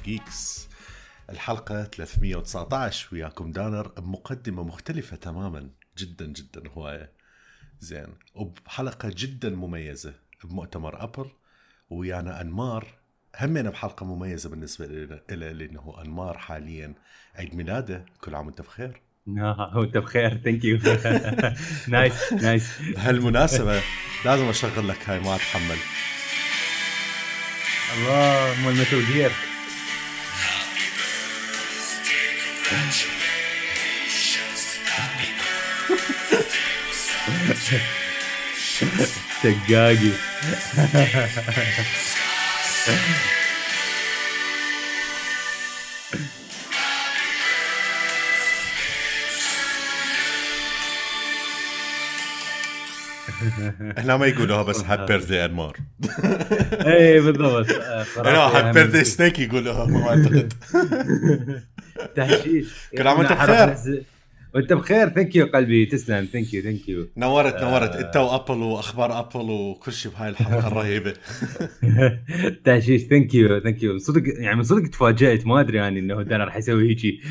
اوف جيكس الحلقة 319 وياكم دانر بمقدمة مختلفة تماما جدا جدا هواية زين، وبحلقة جدا مميزة بمؤتمر أبل، ويانا أنمار همينا بحلقة مميزة بالنسبة لنا لأنه أنمار حاليا عيد ميلاده. كل عام وانت بخير. وانت بخير. ثانك يو. نايس. بهالمناسبة لازم أشغل لك هاي، ما أتحمل. الله مو المتوجير. دقاقي. احنا ما يقولوها بس هاب بيرثدي انمار. اي بالضبط. انا هاب بيرثدي سنيك يقولوها ما اعتقد. تهشيش. كل عام وانت بخير. وانت بخير. ثانك يو قلبي، تسلم. ثانك يو نورت انت وابل واخبار ابل وكل شيء بهاي الحلقه الرهيبه. تهشيش. ثانك يو صدق، يعني صدق تفاجأت، ما ادري يعني انه دانا راح يسوي هيجي.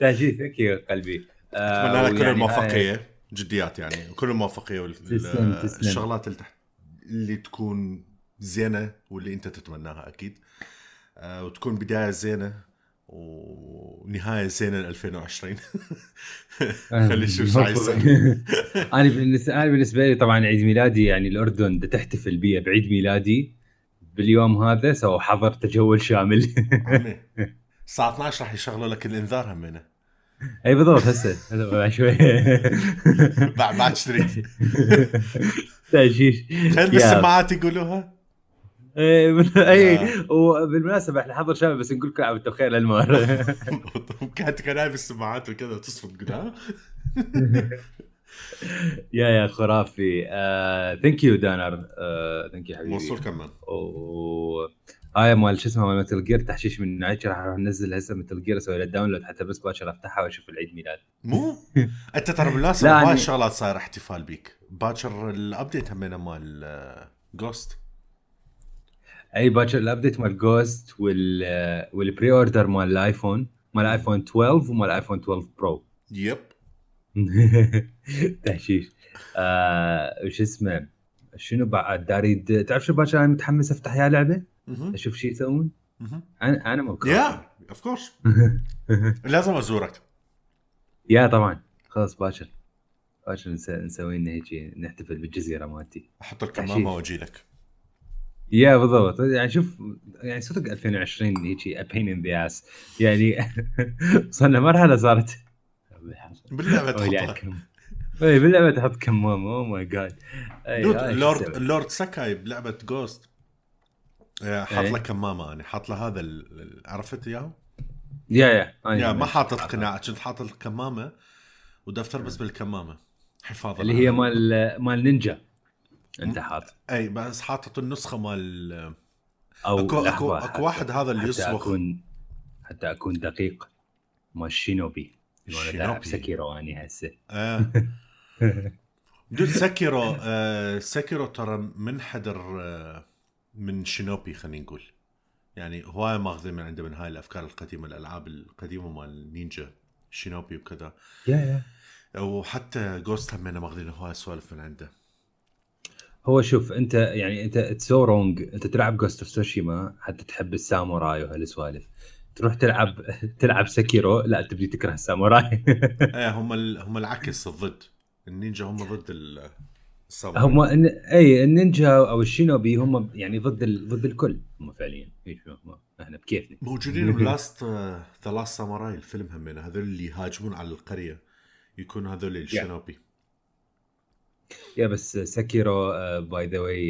تهشيش. ثانك يو قلبي، اتمنى لك كل الموفقيه جديات، يعني كل الموافقية والشغلات اللي تكون زينة واللي أنت تتمناها أكيد، وتكون بداية زينة ونهاية زينة 2020. خلي شو عايز. أنا بالنسبة لي طبعا عيد ميلادي، يعني الأردن تحتفل بيه بعيد ميلادي باليوم هذا، سووا حظر تجول شامل. الساعة 12 راح يشغلوا لك الإنذار همينه. اي بالضبط. هسه بعد شوي بعد اشتريت تاجيش خلي السماعات يقولوها. اي وبالمناسبه احنا حاضر شباب، بس نقول لكم عم تخير للمره كانت كنايف السماعات وكذا تصفق كذا. يا خرافي. ثانك يو دانر. ثانك يو حبيبي. منصور كمان هاي مال شو اسمه، مال متل جير. تحشيش من عيد راح ننزل هسه متل جير، اسوي له داونلود حتى بس باكر افتحها واشوف العيد ميلاد. مو انت ترى بالمناسبه هاي الشغلات صاير احتفال بيك باكر. الابديت همنا مال جوست، اي باكر الابديت مال جوست والبري اوردر مال الايفون، مال ايفون 12 ومال ايفون 12 برو. يب. تحشيش. وش اسمه شنو بعد داريد تعرف شو باكر، انا متحمس افتح يا لعبه اشوف شيء يسوون. انا مبكر. يا اوف كورس لازم ازورك. يا طبعا خلاص باكر نسوي لنا هيجي نحتفل بالجزيره مالتي، احط لك كمامه واجي لك. يا بالضبط. يعني شوف، يعني صدق 2020 هيجي ابين ان ذا اس، يعني وصلنا مرحله صارت بالله بتحطها. اي بالله بتحط كمامه. او ماي جاد. لورد ساكاي بلعبه جوست حاط له كمامه، انا حاط له هذا عرفت اياه. يا ما حاطط قناع، كنت حاطط الكمامه ودفتر بس بالكمامه حفاظا، اللي هي مال نينجا انت حاط. اي بس حاطط النسخه مال اكو واحد هذا اللي يصرخ حتى اكون دقيق، مال شينوبي اللي هو سكيرو. انا هسه دول سكيرو ترى منحدر من شينوبي، خلينا نقول يعني هواي ماخذ من عنده، من هاي الافكار القديمه، الالعاب القديمه مال نينجا شينوبي وكذا. وحتى جوست هم ماخذين هواي سوالف من عنده هو. شوف انت، يعني انت تسو رونج، انت تلعب جوست اوف تسوشيما حتى تحب الساموراي وهالسوالف، تروح تلعب سكيرو لا تبدي تكره الساموراي. ايه هم العكس، الضد النينجا هم ضد هم النينجا او الشينوبي هم يعني ضد الكل، هم فعليا احنا بكيفنا موجودين. بلاست ثلاث ساموراي الفيلم همنا، هذول اللي يهاجمون على القريه يكون هذول الشينوبي. يا بس ساكيرو باي ذا واي،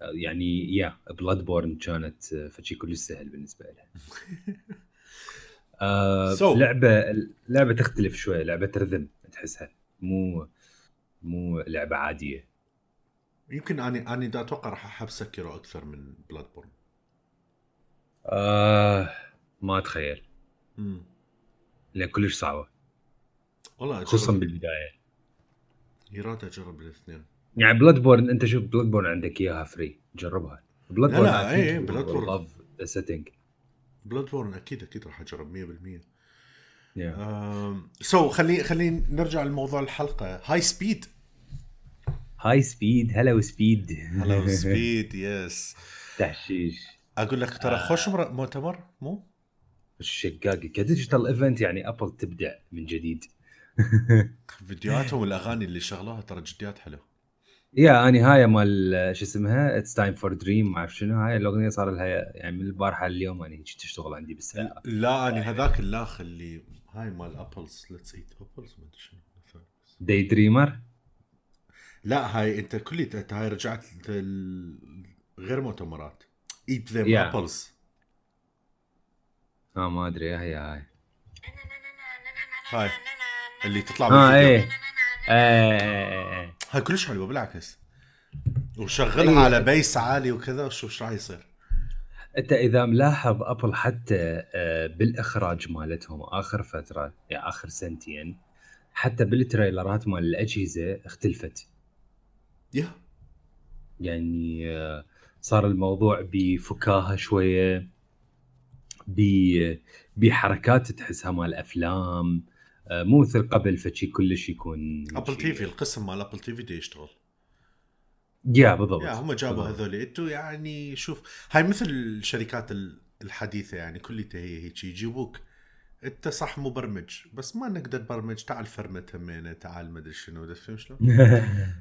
يعني يا بلادبورن كانت فشي كل سهل بالنسبه لها. لعبه تختلف شويه، لعبه رذم تحسها، مو لعبة عادية. يمكن أنا دا أتوقع راح أحب سكيرو أكثر من بلادبورن. ما أتخيل. لأن كلش صعبة. والله خصوصا بالبداية. يراد أجرب الاثنين. يعني بلادبورن أنت شوف بلادبورن عندك إياها فري، جربها بلادبورن اي بلادبورن سيتنج بلادبورن اكيد اكيد راح اجرب 100%. سو خلينا نرجع لموضوع الحلقه. هاي سبيد هاي سبيد هلا سبيد هلا سبيد يس تحشيش. اقول لك ترى خوش مؤتمر مو الشقاقي كديجيتال ايفنت يعني ابل تبدع من جديد. فيديوهاتهم والاغاني اللي شغلوها ترى جديات حلو. يا اني هاي مال شو اسمها اتس تايم فور دريم ما اعرف شنو هاي الاغنيه صار لها يعني من البارحه اليوم اني تشتغل عندي بالساعه. لا اني هذاك الاخ اللي هاي مال ابلز ليتس ايت ابلز ما ادري شنو داي دريمر. لا هاي انت كليت هاي رجعت غير مؤتمرات ايت ذم ابلز ما ادري هاي هاي اللي تطلع بالفيديو هاي كلش حلوه بالعكس وشغلها أيه. على بيس عالي وكذا وشوف ايش راح يصير. انت اذا ملاحظ ابل حتى بالاخراج مالتهم اخر فتره يعني اخر سنتين حتى بالتريلرات مال الاجهزه اختلفت يعني صار الموضوع بفكاهه شويه بحركات تحسها مال افلام مو مثل قبل فشي كلش يكون ابل تي في. القسم مال ابل تي في دي يشتغل يا بالضبط يا هم جابوا هذول انتوا يعني شوف هاي مثل الشركات الحديثه يعني كلتها هي هيك يجيبوك انت صح مبرمج بس ما نقدر برمج تعال فرمت همينه تعال ما ادري شنو تفهم شلون.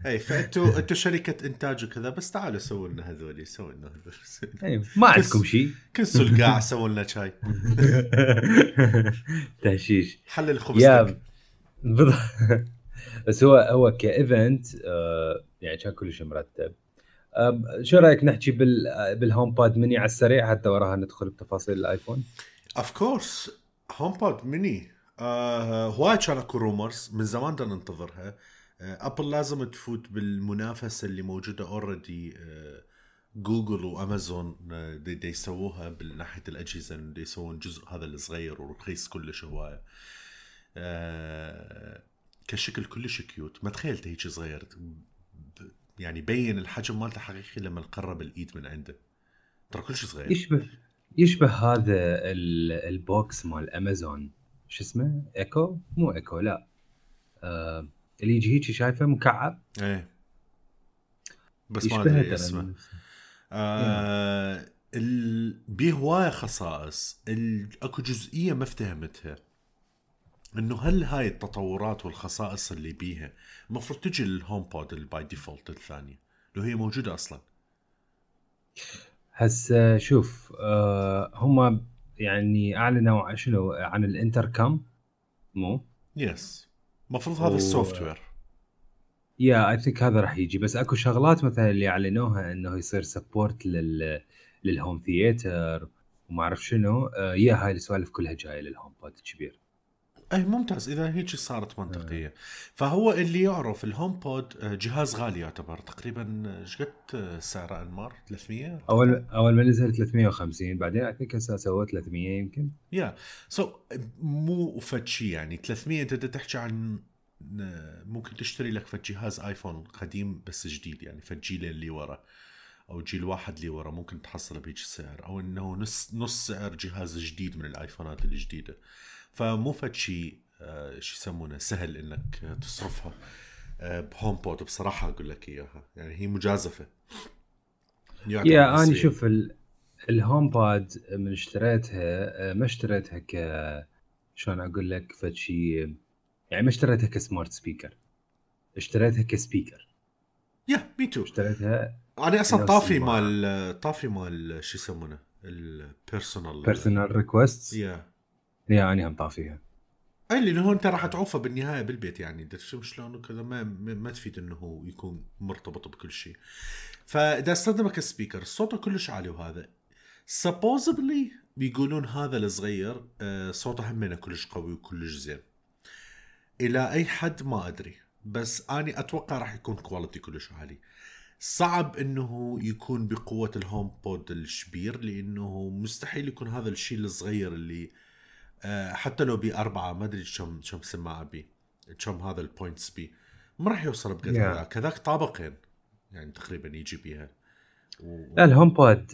اي فانتوا شركه انتاج وكذا بس تعالوا سووا لنا هذول سووا لنا هذول ما عندكم شيء كسوا القاع سووا لنا شاي تهشيش حل الخبز يا بس هو كايفنت يعني كان كل شيء مرتب. شو رايك نحكي بالهوم باد ميني على السريع حتى وراها ندخل بتفاصيل الايفون. اوف كورس هومبود ميني هواي كان اكو رومرز من زمان دا ننتظرها. ابل لازم تفوت بالمنافسه اللي موجوده اوريدي جوجل وامازون دي يسووها بالناحيه الاجهزه اللي يسوون جزء هذا الصغير ورخيص كلش هوايه كشكل كلش كيوت ما تخيلت هيك صغير يعني بين الحجم مالته حقيقي لما نقرب الايد من عنده ترى كلش صغير يشبه هذا البوكس مال امازون شو اسمه ايكو مو ايكو لا اللي يجي هيك شايفه مكعب ايه بس ما ادري اسمه بيه هوايه خصائص اكو جزئيه ما افتهمتها انه هل هاي التطورات والخصائص اللي بيها المفروض تجي للهوم بود الباي ديفولت الثانيه لو هي موجوده اصلا. هسه شوف هم يعني اعلنوا شنو عن الانتركم مو يس مفروض هذا السوفت وير يا اي ثينك هذا راح يجي بس اكو شغلات مثلا اللي اعلنوها انه يصير سبورت للهوم ثياتر وما اعرف شنو يا هاي السوالف كلها جايه للهوم بود الكبير. اي ممتاز اذا هيك صارت منطقيه فهو اللي يعرف الهوم بود جهاز غالي يعتبر تقريبا شقد سعره انمار 300 اول ما نزل 350 بعدين اعتقد هسه سوى 300 يمكن يا سو مو فشي يعني 300 انت تحكي عن ممكن تشتري لك فد جهاز ايفون قديم بس جديد يعني فالجيل اللي ورا او جيل واحد اللي ورا ممكن تحصله بهيك سعر او انه نص سعر جهاز جديد من الايفونات الجديده فمو فد شيء شو يسمونه سهل انك تصرفها بهوم بود بصراحه اقول لك اياها يعني هي مجازفه. يا انا شوف الهوم بود من اشتريتها ما اشتريتها ك شلون اقول لك فد شيء يعني ما اشتريتها كسمارت سبيكر اشتريتها كسبيكر يا مي تو اشتريتها انا اصلا طافي مال شو يسمونه البيرسونال ريكويست يا يعني هم طافيها اي اللي هون انت راح تعوفه بالنهايه بالبيت يعني درسوا شلون وكذا ما تفيد انه يكون مرتبط بكل شيء فاذا استخدمك السبيكر صوته كلش عالي وهذا سبوزبلي بيقولون هذا الصغير صوته همنا كلش قوي وكلش زين الى اي حد ما ادري بس اني اتوقع راح يكون كواليتي كلش عالي صعب انه يكون بقوه الهوم بود الشبير لانه مستحيل يكون هذا الشيء الصغير اللي حتى لو بي 4 ما ادري كم سماعه بي كم هذا البوينتس بي ما راح يوصل بقدر هذاك طابقين يعني تقريبا يجي بيها الهوم بود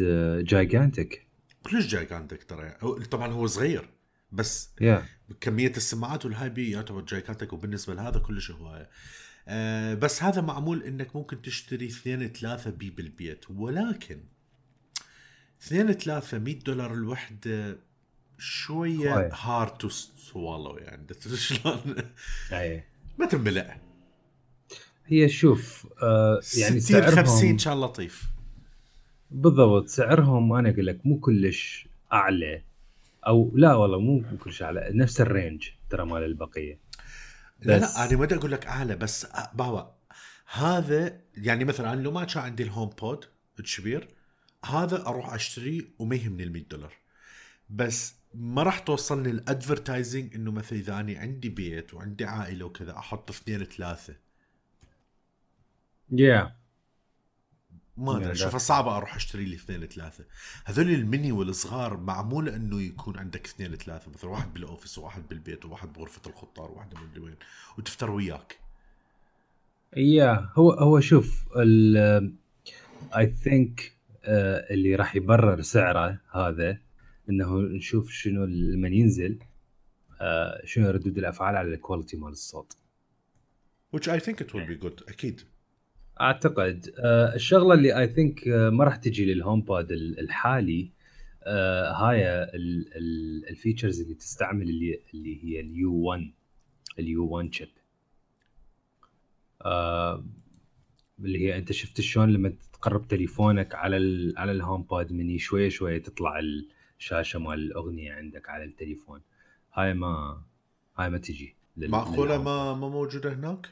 جايجانتك، كلش جايجانتك ترى. طبعا هو صغير بس كمية السماعات والهاي بي يعتبر جايجانتك، وبالنسبة لهذا كلش هواية. بس هذا معمول انك ممكن تشتري 2-3 بي بالبيت، ولكن 2-3 $100 الوحدة شوية هارد تو سوالو يعني. شلون ما تملأ هي؟ شوف يعني 60-50 ان شاء الله لطيف بالضبط. سعرهم انا اقول لك مو كلش اعلى، او لا والله مو كلش اعلى، نفس الرينج ترى مال البقيه. لا انا ما بدي اقول لك اعلى، بس بابا هذا يعني مثلا لو ما كان عندي الهوم بود الكبير هذا اروح اشتريه وما يهمني $100، بس ما راح توصلني الادفرتايزنج انه مثلا اذا انا عندي بيت وعندي عائله وكذا احط 2-3. ما ادري شوف صعبه اروح اشتري لي 2-3. هذول الميني والصغار معموله انه يكون عندك 2-3، مثلا واحد بالاوفيس وواحد بالبيت وواحد بغرفه الخطار وواحد من وين وتفتر وياك. هو شوف اي ثينك اللي راح يبرر سعره هذا انه نشوف شنو لما ينزل شنو ردود الافعال على الكواليتي مال الصوت، which I think it will be good. اكيد اعتقد الشغله اللي اي ثينك ما راح تجي للهوم بود الحالي هاي الفيتشرز اللي تستعمل اللي هي اليو 1 شيب، اللي هي انت شفت شلون لما تقرب تليفونك على الهوم بود مني شويه تطلع الشاشه مال الاغنيه عندك على التليفون. هاي ما تجي معقوله، ما موجوده هناك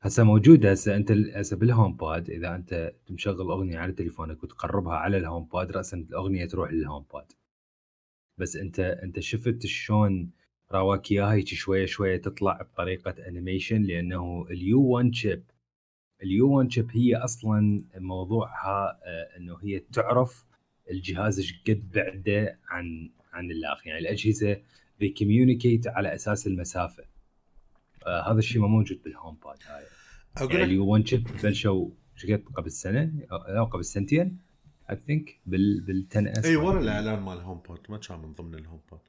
هسه. موجوده هسه انت بالهوم بود، اذا انت مشغل اغنيه على تليفونك وتقربها على الهوم بود راسا الاغنيه تروح للهوم بود، بس انت شفت شلون راوك اياها هيك شويه تطلع بطريقه انيميشن، لانه اليو 1 شيب هي اصلا موضوعها انه هي تعرف الجهاز ايش قد بعده عن الاخر، يعني الاجهزه بيكوميونيكيت على اساس المسافه. هذا الشيء ما موجود بالهوم بود هاي. يعني اليو 1 شيب بلشوا شقد قبل سنه او قبل سنتين اي ثينك بالتنس. اي ورا الاعلان مال الهوم بود ما كان من ضمن الهوم بود.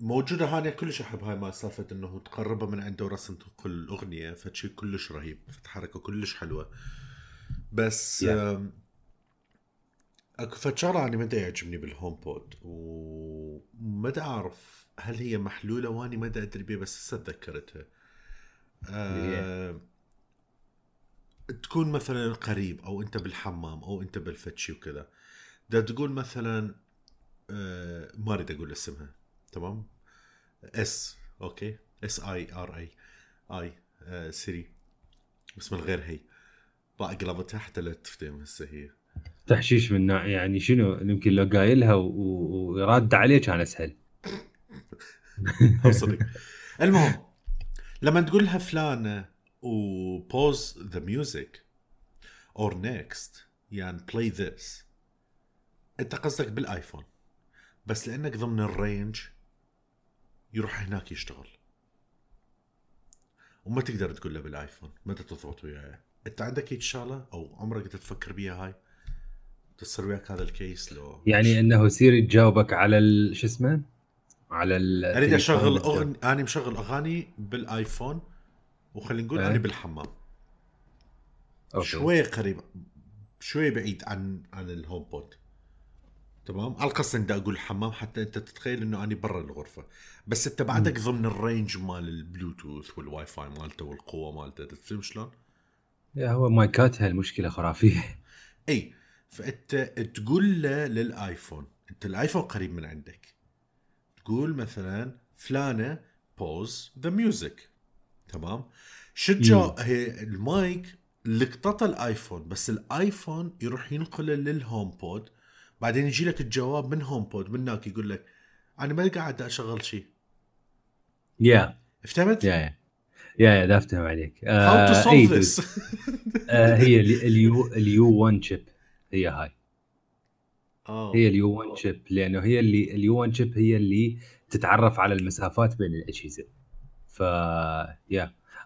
موجوده هاي كلش احب هاي، ما سالفه انه تقربه من عنده ورسم تنقل الاغنيه، فشي كلش رهيب، فتحركه كلش حلوه. بس اكفتشر اني متى يعجبني بالهوم بود، وما اعرف هل هي محلوله واني ما ادري بيه، بس تذكرتها تكون مثلا قريب او انت بالحمام او انت بالفتشي وكذا، دا تقول مثلا ما اريد اقول اسمها، تمام؟ اس اوكي SIRI سيري، بس من غير هي باقلبتها حتى لا تفتهم. هسه هي تحشيش من يعني شنو يمكن لو قايلها ويرد عليك كان اسهل. صدق. المهم لما تقولها فلانة و pause the music or next يعني play this، انت قصدك بالايفون، بس لانك ضمن الرينج يروح هناك يشتغل، وما تقدر تقولها بالايفون متى تضغط وياها. انت عندك هيك شغله او عمرك تفكر بيها هاي تصير وياك هذا الكيس لو يعني انه سيري تجاوبك على شو اسمه على اريد اشغل انا مشغل اغاني بالايفون وخلينا نقول انا بالحمام شويه قريب شويه بعيد عن الهوم بود، تمام؟ على القصه بدي اقول الحمام حتى انت تتخيل انه انا برا الغرفه، بس انت بعدك ضمن الرينج مال البلوتوث والواي فاي مالته والقوه مالته. تفهم شلون؟ يا هو مايكات هالمشكله خرافيه. اي فانت تقول له للايفون، انت الايفون قريب من عندك، تقول مثلا فلانة pause the music، تمام؟ شجع هي المايك لقطة الايفون، بس الايفون يروح ينقله للهوم بود، بعدين يجي لك الجواب من هوم بود من هناك يقول لك انا ما قاعد اشغل شيء. افتهمت؟ يا ده افتهم عليك. هي اليو 1 شيب هي هاي. هي اليو 1 شيب، لانه هي اللي اليو 1 شيب هي اللي تتعرف على المسافات بين الاجهزه. ف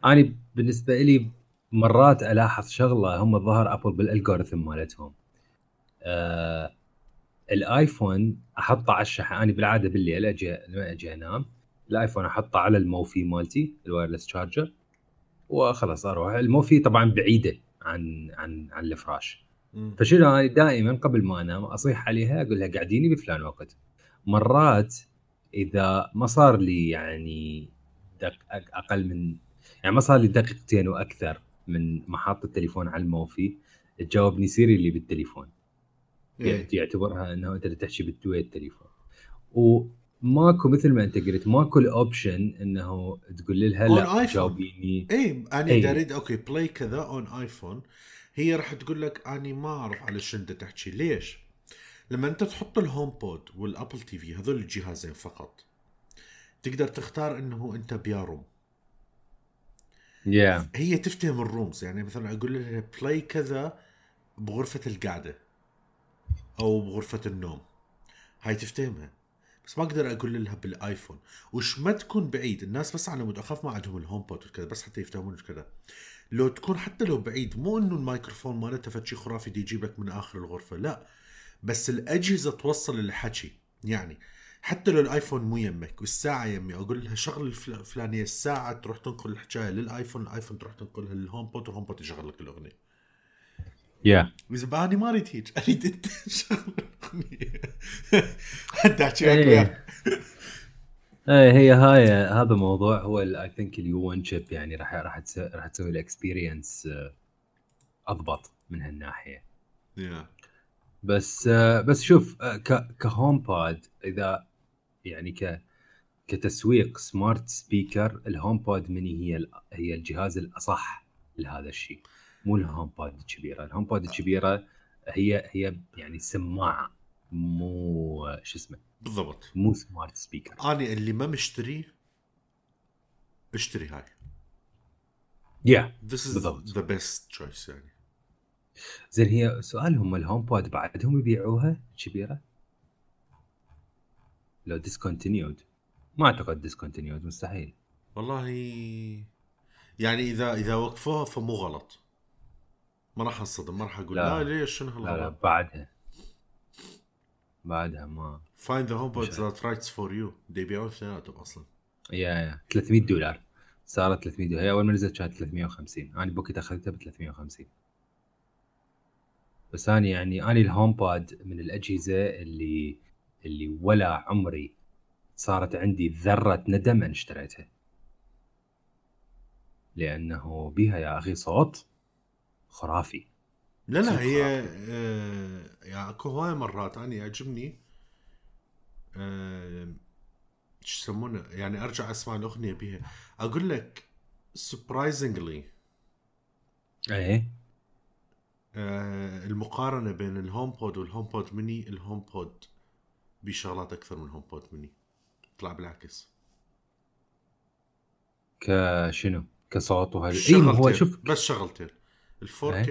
انا بالنسبه لي مرات الاحظ شغله، هم ظهر ابل بالالجوريثم مالتهم. الايفون احطه على الشاحن، انا بالعاده بالليل اجي انام الايفون احطه على الموفي مالتي الوايرلس شارجر وخلاص اروح. الموفي طبعا بعيده عن عن عن الفراش، فشنو انا دائما قبل ما انام اصيح عليها اقول لها قاعديني بفلان وقت. مرات اذا ما صار لي يعني اقل من يعني ما صار لي دقيقتين واكثر من ما حاط التليفون على الموفي تجاوبني سيري اللي بالتليفون، يعتبرها انه انت اللي تحكي بالتوي التليفون. وماكو مثل ما انت قلت ماكو الاوبشن انه تقول لها لا جاوبيني اي انا داريد اوكي بلاي كذا اون ايفون. هي راح تقول لك اني ما اعرف على شنده تحكي. ليش؟ لما انت تحط الهوم بود والابل تي في هذول الجهازين فقط تقدر تختار انه انت بيا روم. هي تفتهم الرومز، يعني مثلا اقول لها بلاي كذا بغرفه القعده او بغرفه النوم، هاي تفتهمها، بس ما اقدر اقول لها بالايفون. وش ما تكون بعيد الناس بس على متخاف ما عندهم الهوم بود وكذا، بس حتى يفتهمون كذا. لو تكون حتى لو بعيد مو انه الميكروفون مالته فشي خرافي دي يجيبك من اخر الغرفه، لا بس الاجهزه توصل الحكي. يعني حتى لو الايفون مو يمك والساعه يمي اقول لها شغل الفلانيه الساعه تروح تنقل الحكايه للايفون، الايفون تروح تنقلها للهوم بود والهوم بود يشغل لك الاغنيه. وزباني ما اريد هيك، اريد انت شغل الاغنيه حتى احكي لك. هي هاي هذا الموضوع هو اي ثينك اليو 1 شيب يعني راح تسوي الاكسبيرينس اضبط من هالناحيه. بس شوف كهوم بود اذا يعني كتسويق سمارت سبيكر، الهوم بود ميني هي الجهاز الاصح لهذا الشيء، مو الهوم بود الكبيره. الهوم بود الكبيره هي يعني سماعه، مو شو اسمه بالضبط، مو سمارت سبيكر. انا اللي ما مشتري اشتري هاي. This is بالضبط. the best choice يعني. زين هي سؤالهم الهوم بود بعدهم يبيعوها كبيره لو ديسكونتينيود؟ ما اعتقد ديسكونتينيود، مستحيل والله. يعني اذا وقفوها فمو غلط، ما راح انصدم، ما راح اقول لا ليش شنو هالغلط. لا بعدها ما find the home pod that writes for you. دي بيعوا ثلاثه اصلا $300 صارت $300. هي اول ما نزلت كانت $350، انا بوقتها اخذتها ب$350. بس أنا يعني الهوم بود من الأجهزة اللي ولا عمري صارت عندي ذرة ندم أن اشتريتها، لأنه بها يا أخي صوت خرافي. لا هي يعني أكو هواي مرات أنا يعجبني شو يسمونه يعني أرجع أسمع الأغنية بها. أقول لك surprisingly المقارنة بين الهوم بود والهوم بود ميني، الهوم بود بشغلات أكثر من الهوم بود ميني، طلع بالعكس. كشنو كصوت وهالشيء هو شوف بس شغلتين ال 4K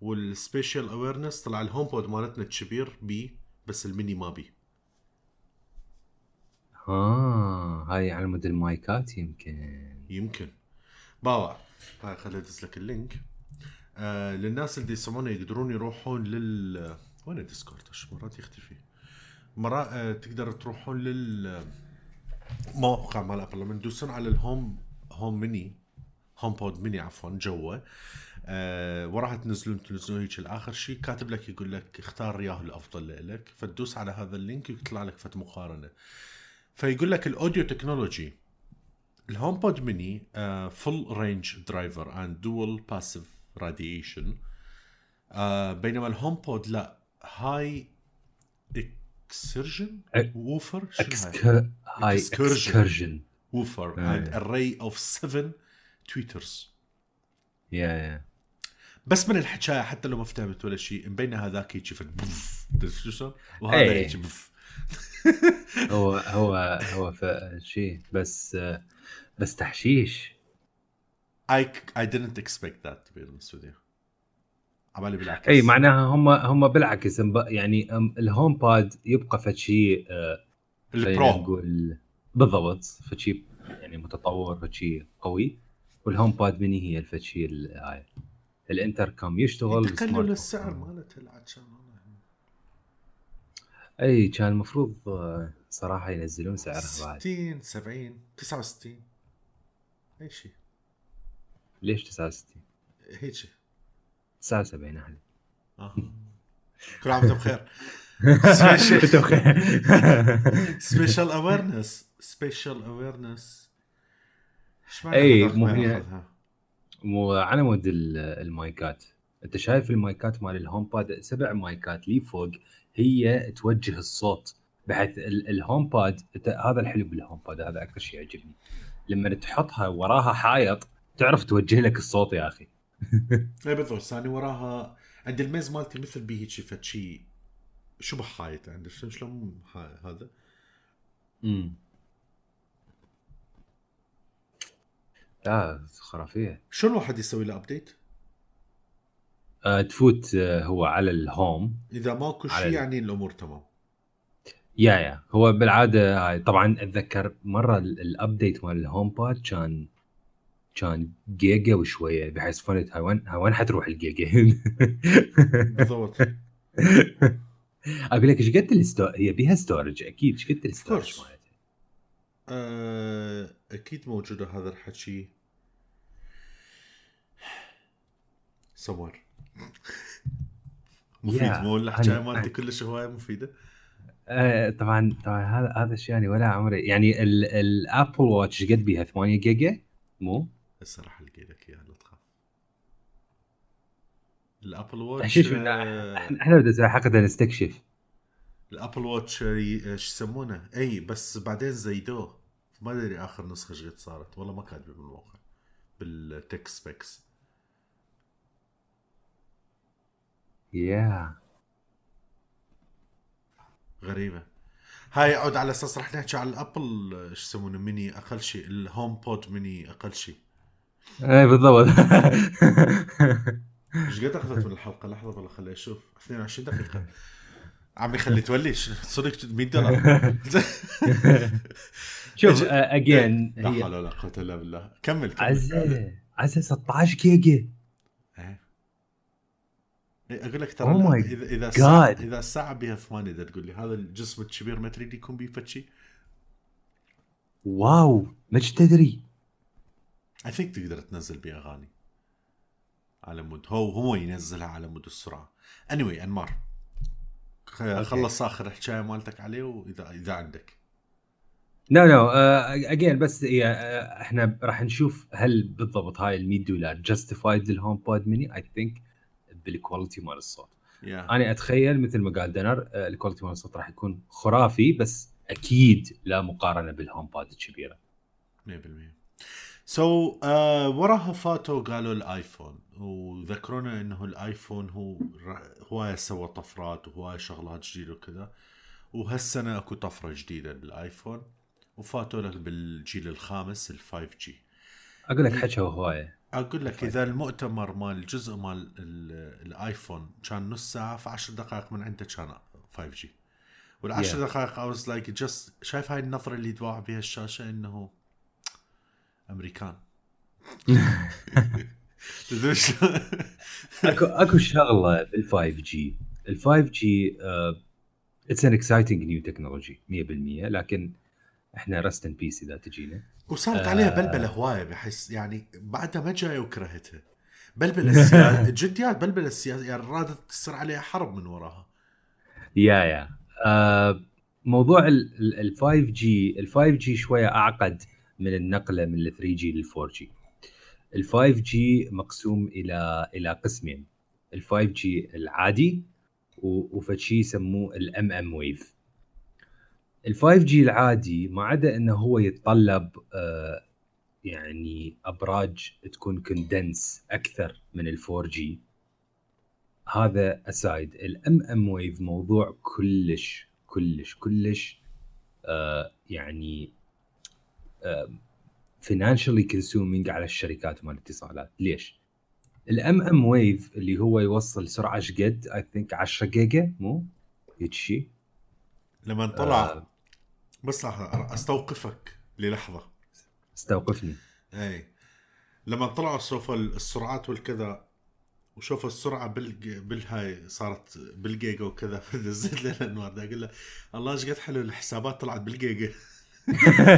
والسبيشال اويرنس. طلع الهوم بود مالتنا كبير بي بس الميني ما بي. هاي على مود المايكات يمكن باوع. هاي خليني ادز لك اللينك للناس اللي يسمعونه يقدرون يروحون لل وين الديسكورد ايش مرات يختفي. مرات تقدر تروحون لل موقع مال ابل، لما تدوسون على الهوم هوم بود ميني عفوا جوا وراح تنزلون هيك الاخر شيء كاتب لك يقول لك اختار ياه الافضل لك، فتدوس على هذا اللينك ويطلع لك فت مقارنه. فيقول لك الاوديو تكنولوجي الهوم بود ميني فل رينج درايفر اند دوال باسيف radiation بينما الهوم بود لا هاي اكسرجن ووفر هاي اكسرجن ووفر and array of 7 tweeters. بس من الحكايه حتى لو ما افتهمت ولا شيء مبين هذاك يشفت بوف وهذا يشبف. هو شيء بس تحشيش. I didn't expect that to be honest with you. عبالي بالعكس. أي معناها هم بالعكس يعني الهوم بود يبقى فشي البرو نقول بالضبط، فشي يعني متطور فشي قوي، والهوم باد ميني هي الفتشي الآية الانتركم يشتغل. تقلل السعر مالته العشان اي كان المفروض صراحة ينزلون سعرها بعد 60 70 69 اي شيء. ليش 69 هيك 79 احلى. كل عام بخير. سبيشال بخير. سبيشال اويرنس سبيشال اويرنس اي مو على مود المايكات. انت شايف المايكات مال الهوم باد 7 مايكات لي فوق هي توجه الصوت بحيث الهوم باد. هذا الحلو بالهوم باد، هذا اكثر شيء يعجبني لما تحطها وراها حائط تعرف توجه لك الصوت يا اخي. لا بالضبط ثاني وراها عند الميز مالتي مثل بيه هيك فتشي شبه حائط عند شلون هذا. لا خرافيه. شو الواحد يسوي له ابديت؟ تفوت هو على الهوم اذا ماكو شيء يعني الامور تمام. يا هو بالعاده طبعا اتذكر مره الابديت مال الهوم باد كان جيجا وشويه بحيث فنت هاي وين حتروح الجيجا بالضبط. اقول لك ايش قد هي بيها ستورج اكيد. ايش قد الستورج مالتها اكيد موجوده هذا الحكي صور مفيد. مو الحكايه مالتي كلش هوايه مفيده. طبعا هذا الشيء يعني ولا عمري يعني الابل واتش قد بيها 8 جيجا مو الصراحه القي لك اياها لا تخاف. الابل واتش احنا بدنا حقنا نستكشف الابل واتش ايش يسمونه اي بس بعدين زيدوه ما ادري اخر نسخه ايش قد صارت والله ما كاتبه بالواقع بالتك سبيكس. يا غريبة هاي. عود على أساس رح نحكي على الأبل إيش يسمونه ميني أقل شيء الهوم بود ميني أقل شيء. إيه بالضبط. إيش قد أخذت من الحلقة؟ لحظة والله خليه أشوف 22 دقيقة عمي خلي توليش صدق $100. شوف أجين لا حول ولا قوة إلا بالله. كمل عزة 16 جيجا اقول لك ترى oh اذا الساعه بها 8 اذا تقول لي هذا الجسم الكبير ما تريد يكون بيه فتشي. واو ما تدري اي ثينك تقدر تنزل بيه اغاني على مود هو ينزلها على مود السرعه. anyway انمار خلص اخر حكايه مالتك عليه واذا عندك لا اجين بس احنا راح نشوف هل بالضبط هاي $100 جاستيفايد للهوم بود ميني. اي ثينك بالكواليتي مال الصوت انا اتخيل مثل ما قال دنر الكواليتي مال الصوت راح يكون خرافي بس اكيد لا مقارنه بالهوم باد الكبيره 100%. سو وراها فاتوا قالوا الايفون وذكرونا انه الايفون هو سوى طفرات وهواي شغلات جديده وكذا وهالسنه اكو طفره جديده بالايفون وفاتوا لك بالجيل الخامس ال5G. اقول لك حكي هوايه. اقول لك اذا المؤتمر مال الجزء مال الايفون كان نص ساعه في 10 دقائق من عنده كان 5G وال10 دقائق I was like just شايف هاي النظره اللي تباع بها الشاشه انه امريكان. اكو شغله بال5G ال5G it's an exciting new technology 100% لكن احنا رست ان بيس اذا تجينا وصارت عليها بلبله هوايه بحس يعني بعدها ما جايه وكرهتها بلبله السياسه الجديات بلبله السياسه يعني رادت تصير عليها حرب من وراها. يا موضوع ال 5G شويه اعقد من النقله من ال 3G لل 4G. ال 5G مقسوم الى قسمين ال 5G العادي وفشي يسموه ال mmWave. ال5G العادي ما عدا انه هو يتطلب يعني ابراج تكون كوندنس اكثر من ال4G. هذا اسايد الMMWave موضوع كلش كلش كلش يعني فاينانشلي كونسومينج على الشركات مال الاتصالات. ليش الMMWave اللي هو يوصل سرعه شقد اي ثينك 10 جيجا مو هيك شيء لما طلع بس استوقفك للحظه. استوقفني. اي لما طلعوا سوف السرعات والكذا وشوف السرعه بالهاي صارت بالجيجا وكذا، فنزلت لي الانوار ده قال له الله ايش قد حلو الحسابات طلعت بالجيجا.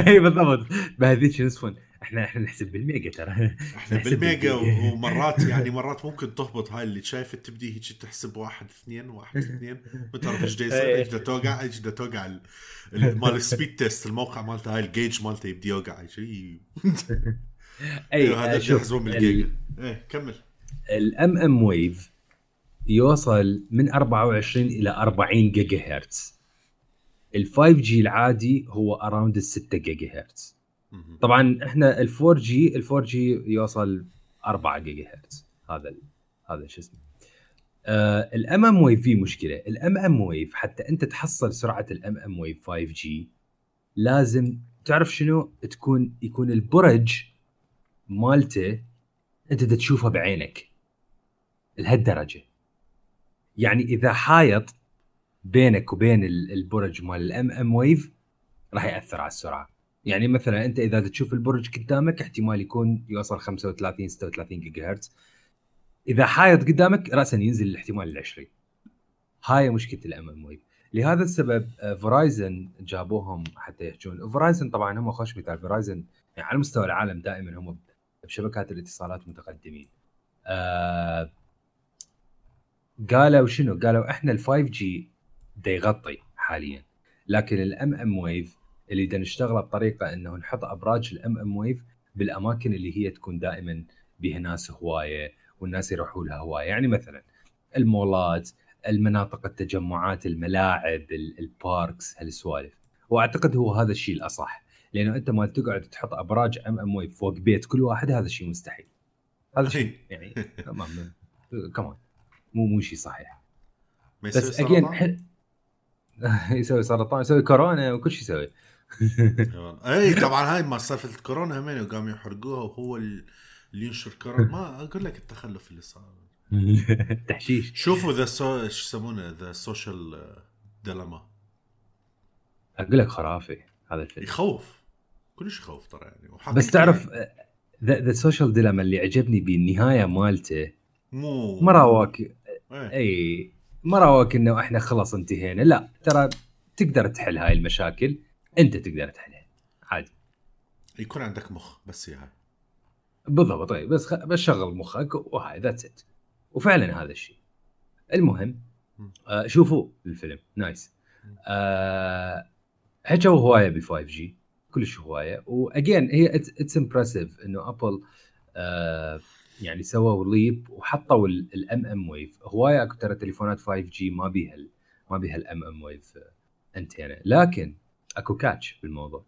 اي بالضبط، بهذيك نصفون احنا نحسب بالميجا ترى، احنا بالميجا ومرات يعني مرات ممكن تهبط هاي اللي شايف التبديه هيك تحسب 1 2 1 2 ما تعرف ايش ايش توقع مال السبيد تيست الموقع مالته هاي الجيج مالته يبدي يوقع شيء. اي هذا يحسبون بالجيجا. ايه كمل. الام ويف يوصل من 24 الى 40 جيجا هرتز. ال5G العادي هو اراوند ال6 جيجا هرتز. طبعا احنا ال4G يوصل 4 جيجا هرتز. هذا شو اسمه الام ويف. في مشكله الام ويف، حتى انت تحصل سرعه الام ويف 5G لازم تعرف شنو يكون البرج مالته انت تشوفها بعينك لهالدرجه. يعني اذا حايط بينك وبين البرج مال الام ام ويف راح ياثر على السرعه. يعني مثلا انت اذا تشوف البرج قدامك احتمال يكون يوصل 35 36 جيجا هرتز، اذا حايط قدامك راسا ينزل الاحتمال ل20. هاي مشكله الام ام ويف. لهذا السبب فرايزن جابوهم حتى يحجون. فرايزن طبعا هم خوش مثال، فرايزن يعني على مستوى العالم دائما هم بشبكات الاتصالات متقدمين. قالوا شنو؟ قالوا احنا ال5G دا يغطي حاليا، لكن الMMWave اللي دا نشتغله بطريقة انه نحط ابراج الMMWave بالاماكن اللي هي تكون دائما بها ناس هواية والناس يروحوا لها هواية. يعني مثلا المولات، المناطق التجمعات، الملاعب، الباركس، هالسوالف. واعتقد هو هذا الشيء الاصح، لانه انت ما تقعد تحط ابراج MMWave فوق بيت كل واحد، هذا الشيء مستحيل. هذا شيء يعني كمان مو شيء صحيح. بس اجين يسوي سرطان، يسوي كورونا، وكل شيء يسوي. اي طبعا هاي ما سالفه الكورونا همين وقاموا يحرقوها، وهو اللي ينشر كورونا. ما اقول لك التخلف اللي صار تحشيش. شوفوا ذا ايش يسمونه ذا سوشيال ديلما، اقول لك خرافي هذا الفيلم، يخوف كلش يخوف ترى يعني. بس تعرف ذا سوشيال ديلما اللي عجبني بالنهايه مالته مو مراواك اي ما راوك انه احنا خلاص انتهينا، لا ترى تقدر تحل هاي المشاكل، انت تقدر تحلها عادي، يكون عندك مخ بس هاي بالضبط. طيب بس شغل مخك وهاي ذاتس ات، وفعلا هذا الشيء. المهم شوفوا الفيلم نايس. حكوا هوايه بال5G كلش هوايه، واجين هي اتس امبرسيف انه ابل يعني سووا ليب وحطوا الام ام ويف. هوايه اكثر تليفونات 5G ما بيها الام ام ويف انتينا، لكن اكو كاتش بالموضوع.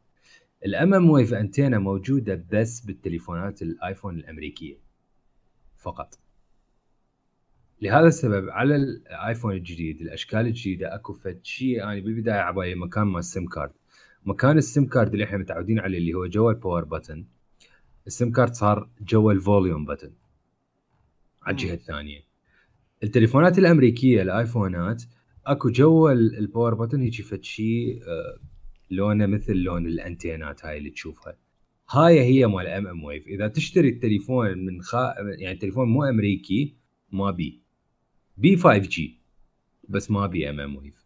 الام ام ويف انتينا موجوده بس بالتليفونات الايفون الامريكيه فقط. لهذا السبب على الايفون الجديد الاشكال الجديده اكو فد شيء انا يعني بالبدايه عبايه مكان ما السم كارد، مكان السم كارد اللي احنا متعودين عليه اللي هو جوا الباور باتن، السم كارد صار جوا الفوليوم باتن على الجهه الثانيه. التليفونات الامريكيه الايفونات اكو جوا الباور باتن هيجي فد شيء لونه مثل لون الانتينات هاي اللي تشوفها، هاي هي مال ام ام ويف. اذا تشتري التليفون من يعني تليفون مو امريكي ما بي 5G بس ما بي ام ام ويف.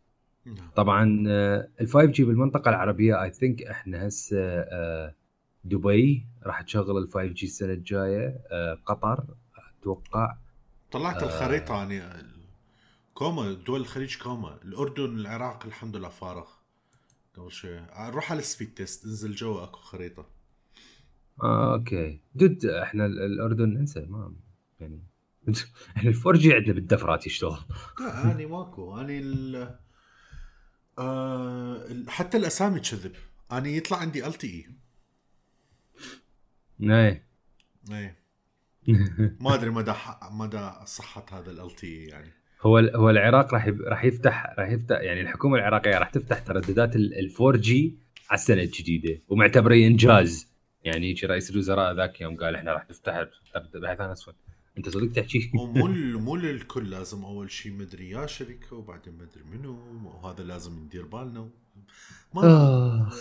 طبعا ال5G بالمنطقه العربيه اي ثينك احنا هسه دبي راح تشغل ال5G السنه الجايه، قطر اتوقع. طلعت الخريطه يعني كوما دول الخليج، كوما الاردن العراق الحمد لله فارغ. قبل شوي نروح على السبيد تيست، انزل جوا اكو خريطه. اوكي دد احنا الاردن انسى ما يعني ال4G عندنا بالدفرات يشتغل. لا اني ماكو اني حتى الاسامي تشذب. اني يطلع عندي LTE ناي ما ادري مدى صحه هذا ال LTE. يعني هو العراق راح يفتح يعني الحكومه العراقيه راح تفتح ترددات ال 4G على السنه الجديده، ومعتبري انجاز. يعني يجي رئيس الوزراء ذاك يوم قال احنا راح نفتح بحيث انا اسف انت صدق تحكي مو للكل لازم اول شيء مدري يا شركه وبعدين مدري منو، وهذا لازم ندير بالنا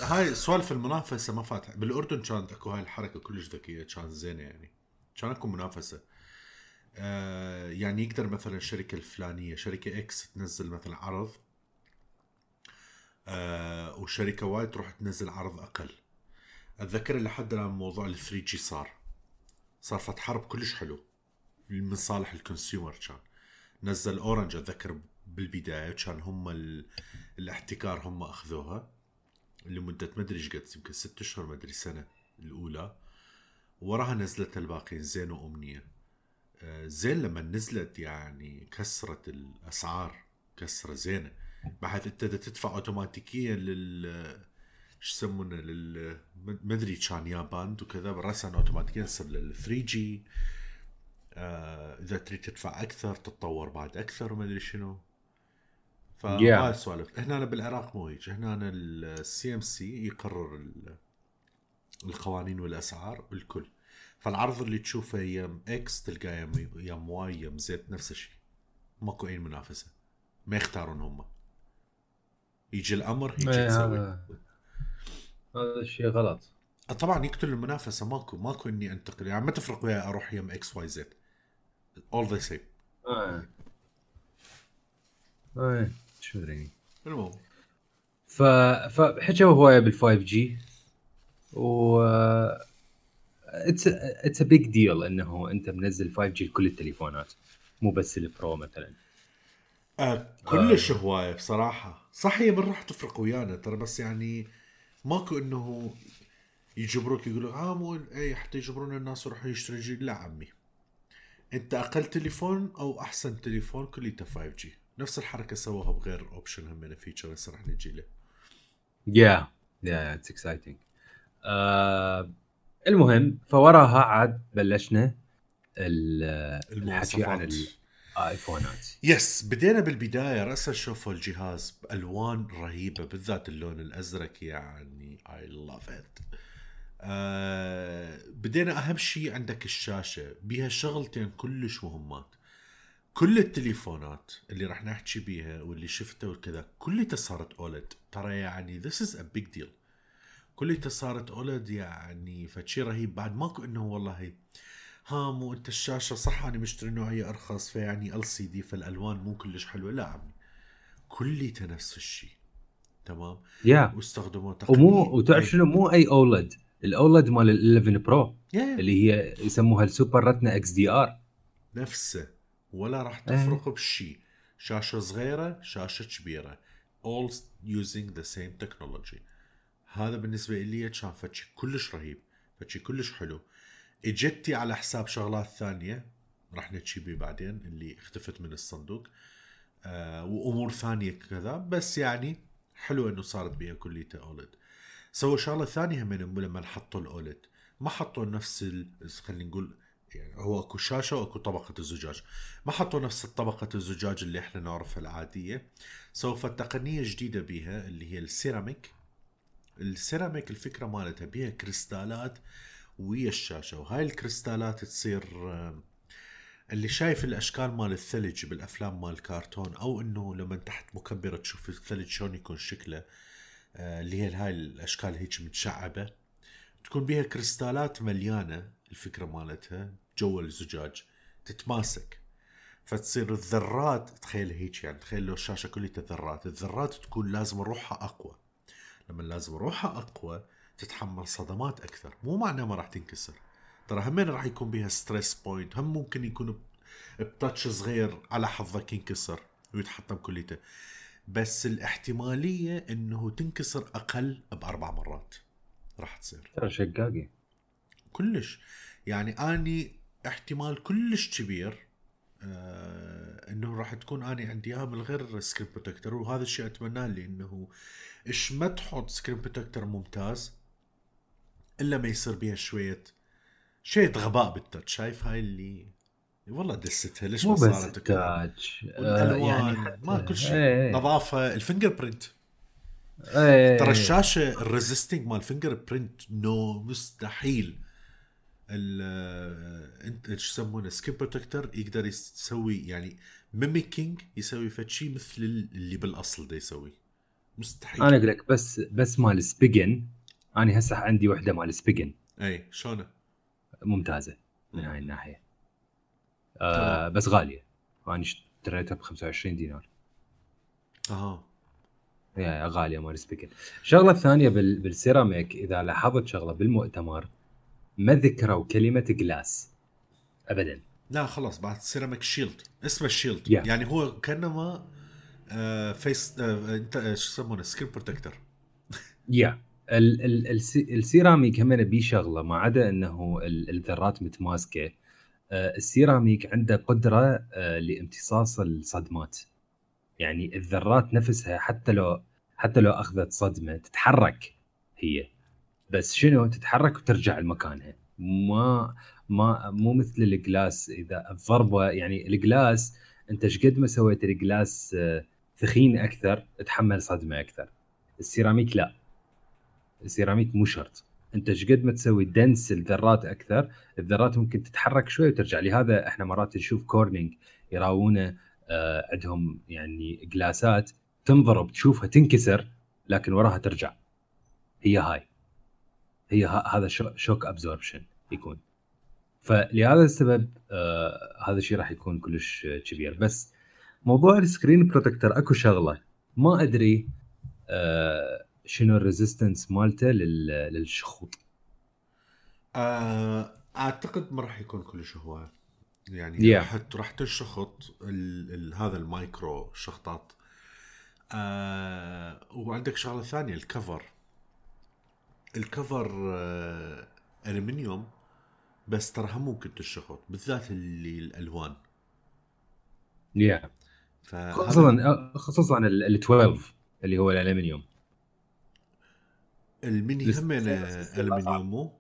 هاي سوالف المنافسه ما فاتحه. بالاردن كانت اكو هاي الحركه كلش ذكيه، كانت زينه يعني. عشان يكون منافسه. يعني يقدر مثلا الشركه الفلانيه شركه اكس تنزل مثلا عرض وشركه واي تروح تنزل عرض اقل. اتذكر لحد الان موضوع ال 3G صار فتح حرب كلش حلو من صالح الكونسيومر. كان نزل اورنج اتذكر بالبدايه كان هم الاحتكار هم اخذوها لمده ما ادري ايش قد يمكن 6 اشهر ما ادري سنه الاولى، وراها نزلت الباقين زين وامنيه. زين لما نزلت يعني كسرت الاسعار كسره زينه بحيث انت تدفع اوتوماتيكيا لل شو يسمونه لل ما ادري كان يابان وكذا براسا اوتوماتيكيا سب لل 3G. اذا تريد تدفع اكثر تتطور بعد اكثر ما ادري شنو. فما سوالف هنا أنا بالعراق مو هيك. هنا أنا السي ام سي يقرر القوانين والاسعار والكل. فالعرض اللي تشوفه يم اكس تلقاه يم واي يم زيت نفس الشيء، ماكو اي منافسه، ما يختارون هم، يجي الامر هيك تسوي. هذا الشيء غلط طبعا، يقتل المنافسه. ماكو اني انتقل، يعني ما تفرق ويا اروح يم اكس واي زد all the same. شو دريني المهم فحكوا هوايه بال5G و it's a big deal انه انت منزل 5G لكل التليفونات مو بس البرو مثلا. كلش هوايه بصراحه. صحيح من راح تفرق ويانا ترى، بس يعني ماكو انه يجبروك يقولوا مو اي حتى يجبرون الناس يروحوا يشتروا جي. لا عمي، انت اقل تليفون او احسن تليفون كليته 5G. نفس الحركه سووها بغير اوبشن همنا فيتشر بس راح نجي له. يا اتس اكسايتنج. المهم فوراها عاد بلشنا الحكي عن الايفونات. بدينا بالبدايه راسا شوفوا الجهاز بالوان رهيبه، بالذات اللون الازرق، يعني اي لاف ات. بدينا اهم شيء عندك الشاشه، بيها شغلتين كلش مهمات. كل التليفونات اللي راح نحكي بيها واللي شفته وكذا كل صارت اولد ترى، يعني this is a big deal. كل صارت اولد يعني فشي رهيب. بعد ماكو انه والله مو انت الشاشه صح انا مشتري نوعيه ارخص فيعني LCD فالالوان مو كلش حلوه. لا عمي، كل نفس الشيء تمام. واستخدموا مو وتعرف شنو، مو اي اولد، الاولد مال 11 برو اللي هي يسموها السوبر رتنا XDR نفسه، ولا راح تفرق بشيء. شاشه صغيره شاشه كبيره all using the same technology. هذا بالنسبه لي كان فتشي كلش رهيب، فتشي كلش حلو. اجتي على حساب شغلات ثانيه راح نحكي بيه بعدين اللي اختفت من الصندوق، وامور ثانيه كذا، بس يعني حلو انه صارت بيها كليته اولد. سووا شغله ثانيه هم لما حطوا الاولد، ما حطوا نفس خلينا نقول يعني هو اكو شاشه واكو طبقه الزجاج، ما حطوا نفس الطبقه الزجاج اللي احنا نعرفها العاديه. سوف تقنيه جديده بيها اللي هي السيراميك. السيراميك الفكره مالتها بيها كريستالات ويا الشاشه، وهاي الكريستالات تصير اللي شايف الاشكال مال الثلج بالافلام مال الكرتون، او انه لما تحت مكبره تشوف الثلج شلون يكون شكله، اللي هي هاي الاشكال هيك متشعبه، تكون بيها كريستالات مليانه. الفكره مالتها جوا الزجاج تتماسك فتصير الذرات. تخيل هيك، يعني تخيل لو الشاشه كلها ذرات، الذرات تكون لازم روحها اقوى. لما لازم روحها اقوى تتحمل صدمات اكثر، مو معناه ما راح تنكسر ترى. همين راح يكون بها ستريس بوينت، هم ممكن يكون بتاتش صغير على حظك ينكسر ويتحطم كليته، بس الاحتماليه انه تنكسر اقل باربع مرات راح تصير. ترى شقاقي كلش، يعني اني احتمال كلش كبير انه راح تكون اني عندي اياها من غير سكرين بروتكتور. وهذا الشيء اتمناه لي، انه ايش ما تحط سكرين بروتكتور ممتاز الا ما يصير بيها شويه غباء بالتاتش. شايف هاي اللي والله دستها ليش ما صارت التاتش يعني ما كل شيء نظافه الفينجر برينت. ترى الشاشه الريزيستنج مال الفينجر برينت مستحيل. انت ايش يسمونه سكيب بروتكتور يقدر يسوي يعني ميميكينج، يسوي فشي مثل اللي بالاصل ده يسوي، مستحيل. انا اقول لك بس مال سبيجن، انا هسه عندي وحده مال سبيجن. شلون ممتازه من هاي الناحية. بس غالية، وأنا اشتريتها ب$25. يا غالية ما نسبيكن. شغلة ثانية بالسيراميك، إذا لاحظت شغلة بالمؤتمر ما ذكروا كلمة جلاس أبدا. لا خلاص، بعد سيراميك شيلد اسمه شيلد، يعني هو كأنما فيس أنت شو يسمونه سكرين بروتكتور. يا السيراميك كمان بيه شغلة، ما عدا أنه الذرات متماسكة. السيراميك عنده قدرة لامتصاص الصدمات، يعني الذرات نفسها حتى لو أخذت صدمة تتحرك هي، بس شنو تتحرك وترجع لمكانها. ما مو مثل الجلاس، إذا الضربة يعني الجلاس أنت شقد ما سويت الجلاس ثخين أكثر تحمل صدمة أكثر. السيراميك لا، السيراميك مو شرط، أنت شقد ما تسوي دنس الذرات أكثر الذرات ممكن تتحرك شوي وترجع. لهذا إحنا مرات نشوف كورنينج يراونا عندهم يعني جلاسات تنضرب تشوفها تنكسر لكن وراها ترجع. هي هذا شوك أبزوربشن يكون. فلهذا السبب هذا الشيء راح يكون كلش كبير. بس موضوع السكرين بروتكتر أكو شغلة ما أدري شنو الريزيستنس مالته للشخوط. أعتقد ما راح يكون كلش هو يعني راح تشخط هذا المايكرو شخطات. وعندك شغلة ثانية، الكفر ألمنيوم، بس ترى هم ممكن تشخط بالذات اللي الألوان. خصوصا ال 12 اللي هو الألمنيوم. الميني هم ألمنيوم مو؟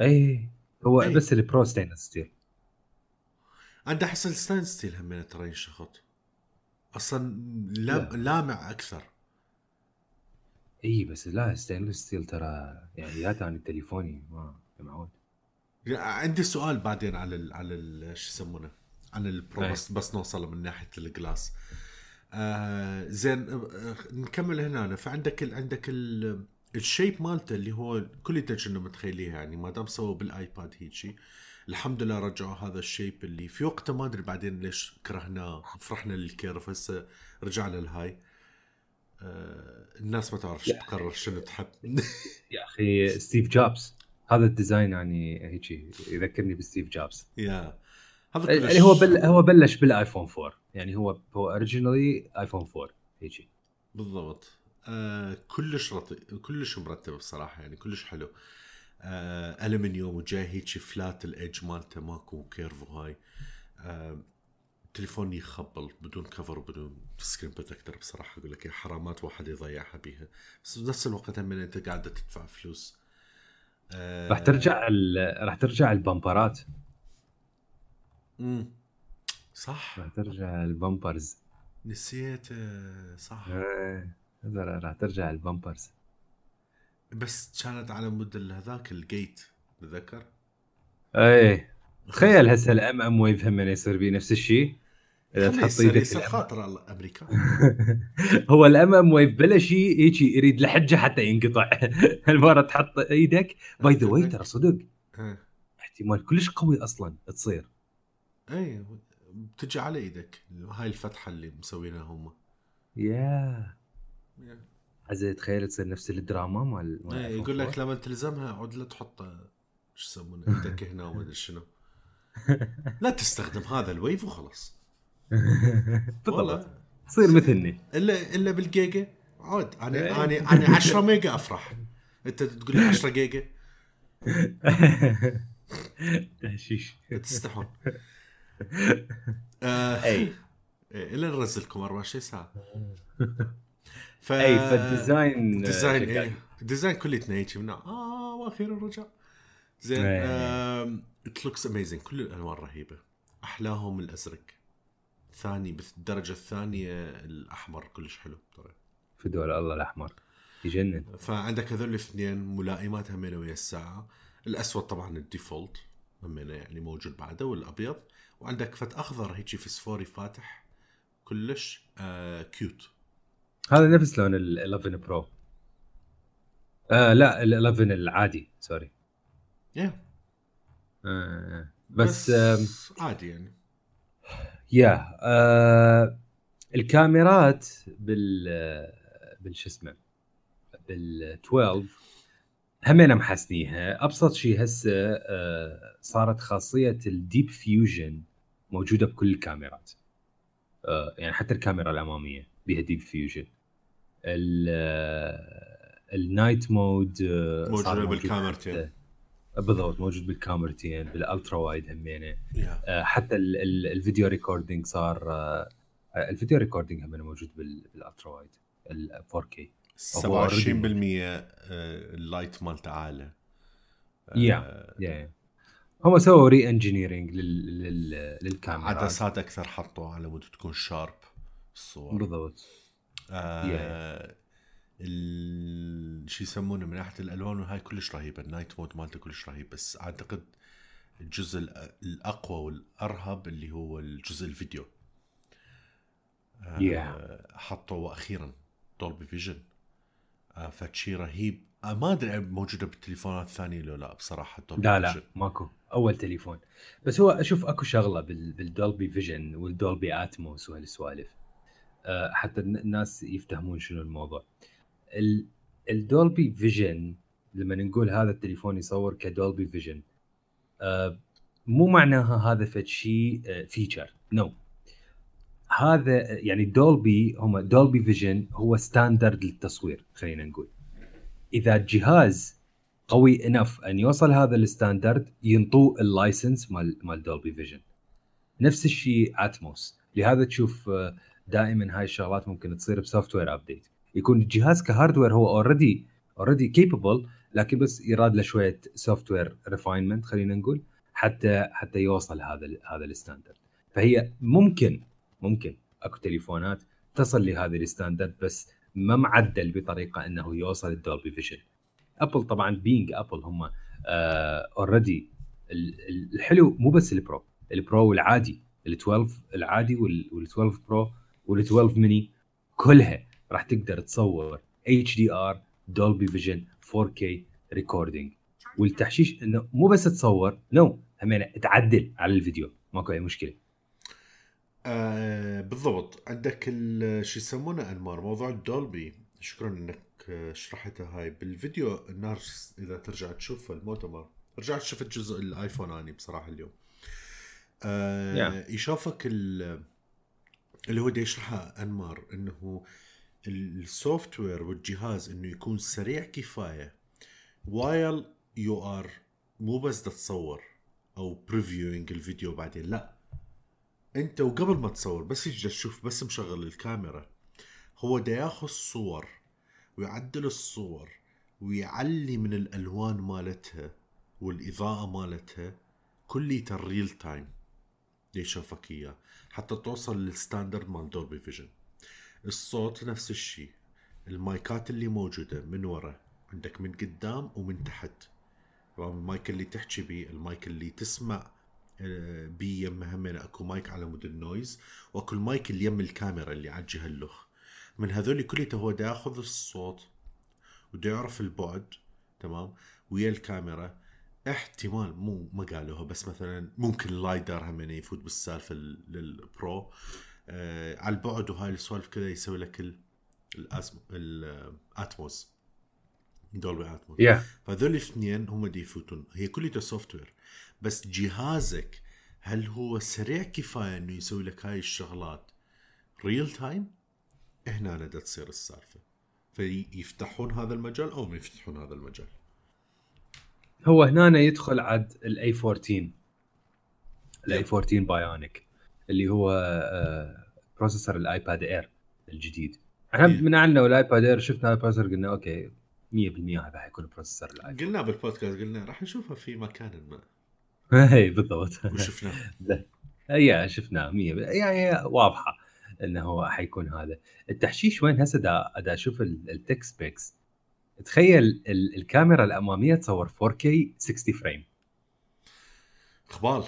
أي هو أي. بس البرو ستينلس ستيل عند حصل الستان ستيل همين ترى يشخط أصلا لامع أكثر. إيه بس لا ستانلس ستيل ترى يعني هات عن التليفوني ما معود. عندي سؤال بعدين على شو يسمونه على البرو، بس نوصل من ناحية الجلاس. زين نكمل هنا أنا. فعندك عندك الشيب مالته اللي هو كل تجنب متخيليه، يعني ما دام سووا بالآيباد هيجي الحمد لله رجعوا هذا الشيب اللي في وقته ما أدري بعدين ليش كرهنا فرحنا للكيرف هسه رجعنا لهاي. الناس ما تعرف شو تقرر شنو تحب. يا أخي ستيف جوبز هذا الديزاين يعني هيجي يذكرني بستيف جوبز. هذا اللي هو بلش بالآيفون 4، يعني هو أوريجينالي آيفون 4 هيجي بالضبط. كلش رطب كلش مرتب بصراحة، يعني كلش حلو. ألمنيوم وجاي هيك فلات الإج مالته ماكو كيرف وهاي. تليفوني يخبل بدون كفر بدون سكرين بروتكتر. بصراحة أقول لك يا حرامات واحد يضيعها بيها، بس بنفس الوقت هم أنت قاعدة تدفع فلوس. راح ترجع البامبرات. صح راح ترجع البامبرز، نسيت صح. راح ترجع البامبرز بس كانت على مود هذاك الجيت تذكر. اي تخيل هسه الام ام ويف هم يصير بيه نفس الشيء اذا تحط ايدك خاطر الامريكا. هو الام ام ويف بلا شيء هيجي يريد لحجه حتى ينقطع. المره تحط ايدك باي ذا واي ترى صدق احتمال كلش قوي اصلا تصير. اي بتجي على ايدك هاي الفتحه اللي مسوينها هم. عزيز تخيل تصير نفس الدراما مال يقول لك لما تلزمها عد لا تحط شو يسمونه ايدك هنا ولا شنو، لا تستخدم هذا الويف وخلاص. والله تصير مثلني الا بالجيجا عاد. انا 10 ميجا افرح، انت تقول لي 10 جيجا تهشيش تستحون. اي الا نرسلكم 24 ساعه. فالديزاين ديزاين كل تنيتش من واخيرا رجع زين. ات لوكس اميزنج، كل الالوان رهيبه احلاهم الازرق ثاني بالدرجه الثانيه. الاحمر كلش حلو ترى في دول الله الاحمر يجنن. فعندك هذول الاثنين ملائمات همينه ويا الساعه. الاسود طبعا الديفولت همينه يعني موجود بعده، والابيض. وعندك فت اخضر هيجي فسفوري فاتح كلش كيوت. هذا نفس لون ال 11 برو. لا ال 11 العادي سوري. بس عادي يعني. يا الكاميرات بالش اسمه بال12 همينا محسنيها. ابسط شيء هسه صارت خاصيه الديب فيوجن موجوده بكل الكاميرات، يعني حتى الكاميرا الاماميه بها ديب فيوجن. النايت مود موجود بالكاميرتين بالضبط، موجود بالكاميرتين بالالترا وايد همينه. حتى الفيديو ريكوردينج صار الفيديو ريكوردينج همينه موجود بالالترا وايد ال 4K 27% اللايت مالته عالي. هم سووا ري انجينيرنج للكاميرا، عدسات اكثر حطوها على مود تكون شارب الصور بالضبط. شي يسمونه من ناحيه الالوان وهاي كلش رهيبه، النايت مود مالته كلش رهيب. بس اعتقد الجزء الاقوى والارهب اللي هو الجزء الفيديو. حطوا اخيرا دولبي فيجن، فشي رهيب. ما ادري موجوده بالتليفونات الثانيه لو لا بصراحه. لا ماكو اول تليفون، بس هو اشوف اكو شغله بالدولبي فيجن والدولبي اتموس وهالسوالف حتى الناس يفتهمون شنو الموضوع. الدولبي فيجن لما نقول هذا التليفون يصور كدولبي فيجن مو معناها هذا فشي فيتشر، نو. هذا يعني دولبي، هم دولبي فيجن هو ستاندرد للتصوير. خلينا نقول اذا الجهاز قوي انف ان يوصل هذا الستاندرد ينطوه اللايسنس مال دولبي فيجن. نفس الشيء اتموس، لهذا تشوف دائما هاي الشغلات ممكن تصير بسوفت وير ابديت، يكون الجهاز كهاردوير هو اوريدي كيبل، لكن بس يراد له شويه سوفت وير ريفاينمنت خلينا نقول حتى يوصل هذا الستاندرد. فهي ممكن اكو تليفونات تصل لهذه الستاندرد بس ما معدل بطريقه انه يوصل الدولبي فيجن. ابل طبعا بينج ابل هم اوريدي الحلو مو بس البرو والعادي، ال12 العادي وال12 برو وال12 ميني كلها راح تقدر تصور HDR Dolby Vision 4K recording. والتحشيش انه مو بس تصور، نو، همينه تعدل على الفيديو، ماكو اي مشكله. بالضبط. عندك شو يسمونه انمار موضوع الدولبي، شكرا انك شرحتها هاي بالفيديو. الناس اذا ترجع تشوف المؤتمر، رجعت شفت جزء الايفون اني بصراحه اليوم يشوفك اللي هو دي يشرحها انمار انه السوفت وير والجهاز انه يكون سريع كفايه while you are مو بس تتصور او previewing الفيديو بعدين، لا انت وقبل ما تصور بس يجي تشوف بس مشغل الكاميرا، هو دا ياخذ صور ويعدل الصور ويعلي من الالوان مالتها والاضاءه مالتها كليته الريل تايم يشوفك اياه حتى توصل للستاندرد مال دولبي فيجن. الصوت نفس الشيء، المايكات اللي موجوده من ورا عندك من قدام ومن تحت، المايك اللي تحكي بيه، المايك اللي تسمع بيه يمهمين اكو مايك على مود النويز، واكو المايك اللي يم الكاميرا اللي على الجهه اللخ. من هذول كليته هو دا ياخذ الصوت ودا يعرف البعد تمام ويا الكاميرا. احتمال مو ما قالوها بس مثلا ممكن اللايدار هم يفوت بالسالفه للبرو على البعد وهاي السوالف كذا يسوي لك الاتموس دولبي اتموس. فهذول الاثنين هم دي يفوتون، هي كلها سوفت وير. بس جهازك هل هو سريع كفايه انه يسوي لك هاي الشغلات ريل تايم؟ هنا بدها تصير السالفه، فيفتحون هذا المجال او ما يفتحون هذا المجال. هو هنا يدخل عد الاي 14 الاي 14 بايونيك اللي هو بروسيسور الايباد اير الجديد. احنا من عندنا الايباد اير شفنا هذا البروسيسور قلنا اوكي 100% هذا حيكون بروسيسور الايباد، قلنا بالبودكاست قلنا راح نشوفها في مكان ما. اي بالضبط وشفناه. اي شفناه 100% يعني واضحه انه حيكون هذا التحشيش. وين هسه دا اشوف التك سبيكس. تخيل الكاميرا الاماميه تصور 4K 60 فريم خبال.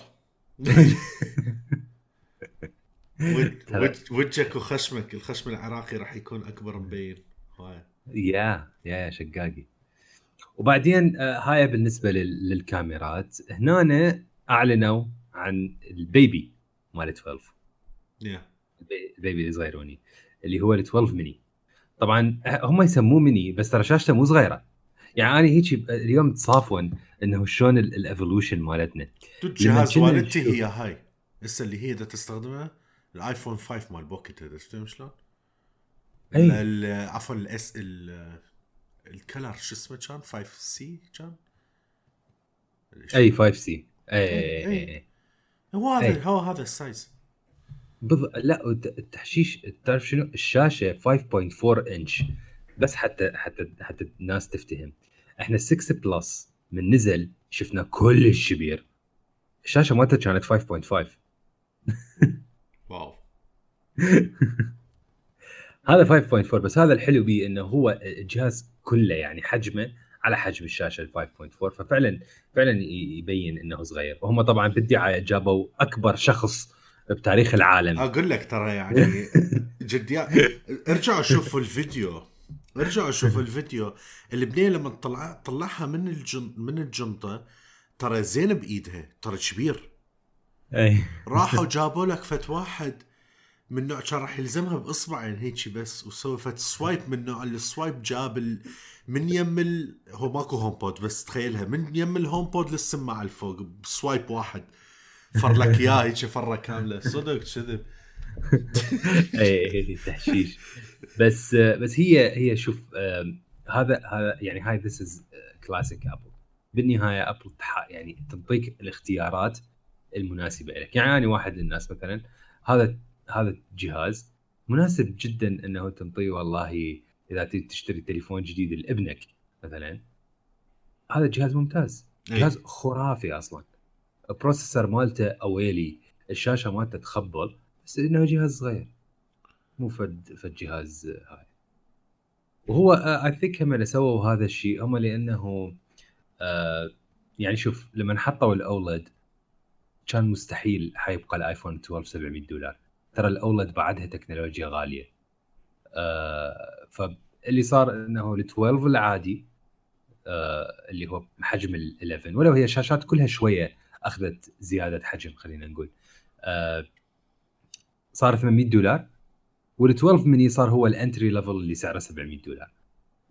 وجهك وخشمك، الخشم العراقي راح يكون اكبر مبين. يا شقاقي وبعدين هاي بالنسبه للكاميرات. هنا اعلنوا عن البيبي مال 12 البيبي الصغيروني اللي هو ال 12 ميني. طبعا هم يسموه ميني بس ترى شاشته مو صغيره. يعني انا هيك اليوم تصافون انه شلون الايفولوشن مالتنا. الجهاز مالتي هي هاي هسه اللي هي دا تستخدمها الايفون 5 مال بوكيت هذا شفتوا شلون؟ عفوا الاس الكلر شو اسمه كان 5C كان اي 5C اي هو هذا السايز لا التحشيش. تعرف شنو الشاشه 5.4 انش بس حتى الناس تفتهم. احنا 6 بلس من نزل شفنا كل الشبير الشاشه مالته كانت 5.5 واو هذا 5.4 بس. هذا الحلو بيه انه هو الجهاز كله يعني حجمه على حجم الشاشه 5.4 ففعلا فعلا يبين انه صغير. وهم طبعا بالدعايه جابوا اكبر شخص بتاريخ العالم. اقول لك ترى يعني جديا ارجعوا شوفوا الفيديو البنيه لما طلعها من الجنطه ترى زين بايدها ترى كبير. اي راحوا جابوا لك فت واحد من نوع كان راح يلزمها باصبعين هيك بس وسوى فت سوايب من نوع السوايب جاب من يم هو ماكو هوم بود بس تخيلها من يم الهوم بود للسماعه الفوق بسوايب واحد فرلك يا هيك فره كامله صدق كذب اي هذه تحشيش بس هي شوف هذا يعني هاي ذس از كلاسيك ابل. بالنهايه ابل يعني تعطيك الاختيارات المناسبه لك. يعني انا واحد من الناس مثلا هذا الجهاز مناسب جدا انه تنطيه والله اذا تشتري تليفون جديد لابنك مثلا. هذا الجهاز ممتاز جهاز خرافي اصلا. البروسيسور مالته اويلي الشاشه مالته تخبل بس انه جهاز صغير مو فالجهاز هاي. وهو اي ثينك هم اللي سووا هذا الشيء هم لانه يعني شوف لما حطوا الاولد كان مستحيل حيبقى الايفون 12 $700 ترى الاولد بعدها تكنولوجيا غاليه. فاللي صار انه ال 12 العادي اللي هو حجم ال 11 ولو هي شاشات كلها شويه اخذت زياده حجم خلينا نقول صار $800 وال12 مني صار هو الانتري ليفل اللي سعره $700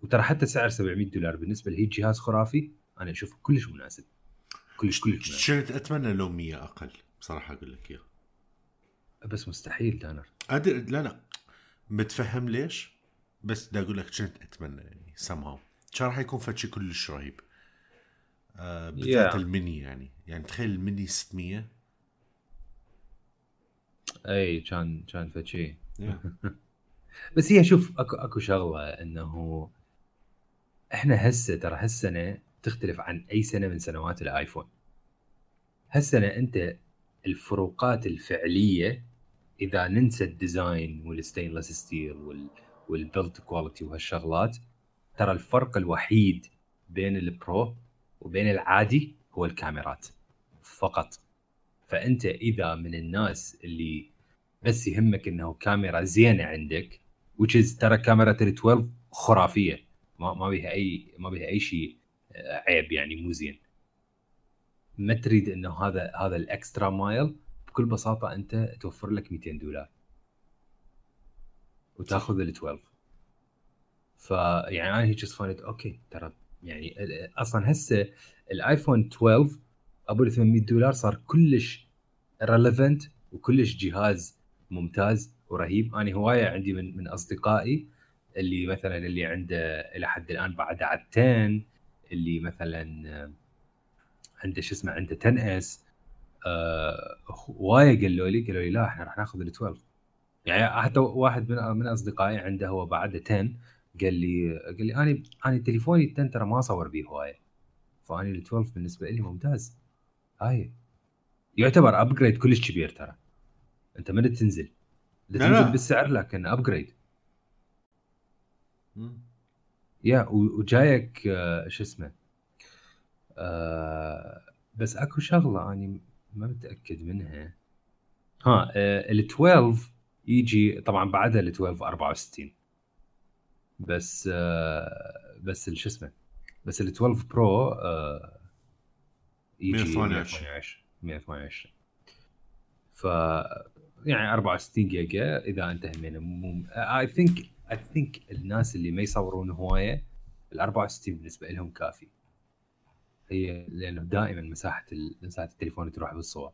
وترى حتى سعر $700 بالنسبه لهي جهاز خرافي انا اشوفه كلش مناسب كلش مناسب. شنت اتمنى لو 100 اقل بصراحه اقول لك اياه بس مستحيل دانر قادر لا متفهم ليش بس دا اقول لك شنت اتمنى يعني somehow كان راح يكون فشي كلش رهيب بالذات الميني يعني تخيل الميني 600 اي كان فشي بس هي شوف اكو شغله انه احنا هسه ترى هالسنه تختلف عن اي سنه من سنوات الايفون. هالسنه انت الفروقات الفعليه اذا ننسى الديزاين والستينلس ستيل والبيلد كواليتي وهالشغلات ترى الفرق الوحيد بين البرو وبين العادي هو الكاميرات فقط. فانت اذا من الناس اللي بس يهمك انه كاميرا زينه عندك وتشز ترى كاميرا 12 خرافيه ما بيها اي شيء عيب يعني مو زين. ما تريد انه هذا الاكسترا مايل بكل بساطه انت توفر لك $200 وتاخذ ال 12. فيعني انا هيك صفنت اوكي ترى يعني اصلا هسه الايفون 12 ابو $800 صار كلش ريليفنت وكلش جهاز ممتاز ورهيب. انا هوايه عندي من اصدقائي اللي مثلا اللي عنده الى حد الان بعد على 10 اللي مثلا عنده شو اسمه عنده 10 اس هوايه قالوا لي لا احنا راح ناخذ ال 12. يعني حتى واحد من اصدقائي عنده هو بعد 10 قال لي انا تليفوني 10 ترى ما اصور بيه هوايه فاني ال 12 بالنسبه لي ممتاز. هاي يعتبر ابجريد كلش كبير ترى. انت ما تنزل بالسعر لكن ابجريد يا وجايك شو اسمه بس اكو شغله اني ما متاكد منها. ها ال 12 يجي طبعا بعدها ال 12 $64 بس شو اسمه بس ال 12 برو يجي 128 ف يعني 64 جيجا اذا انت همينه. I think الناس اللي ما يصورون هوايه ال 64 بالنسبه لهم كافي، هي لانه دائما مساحه التليفون تروح بالصور،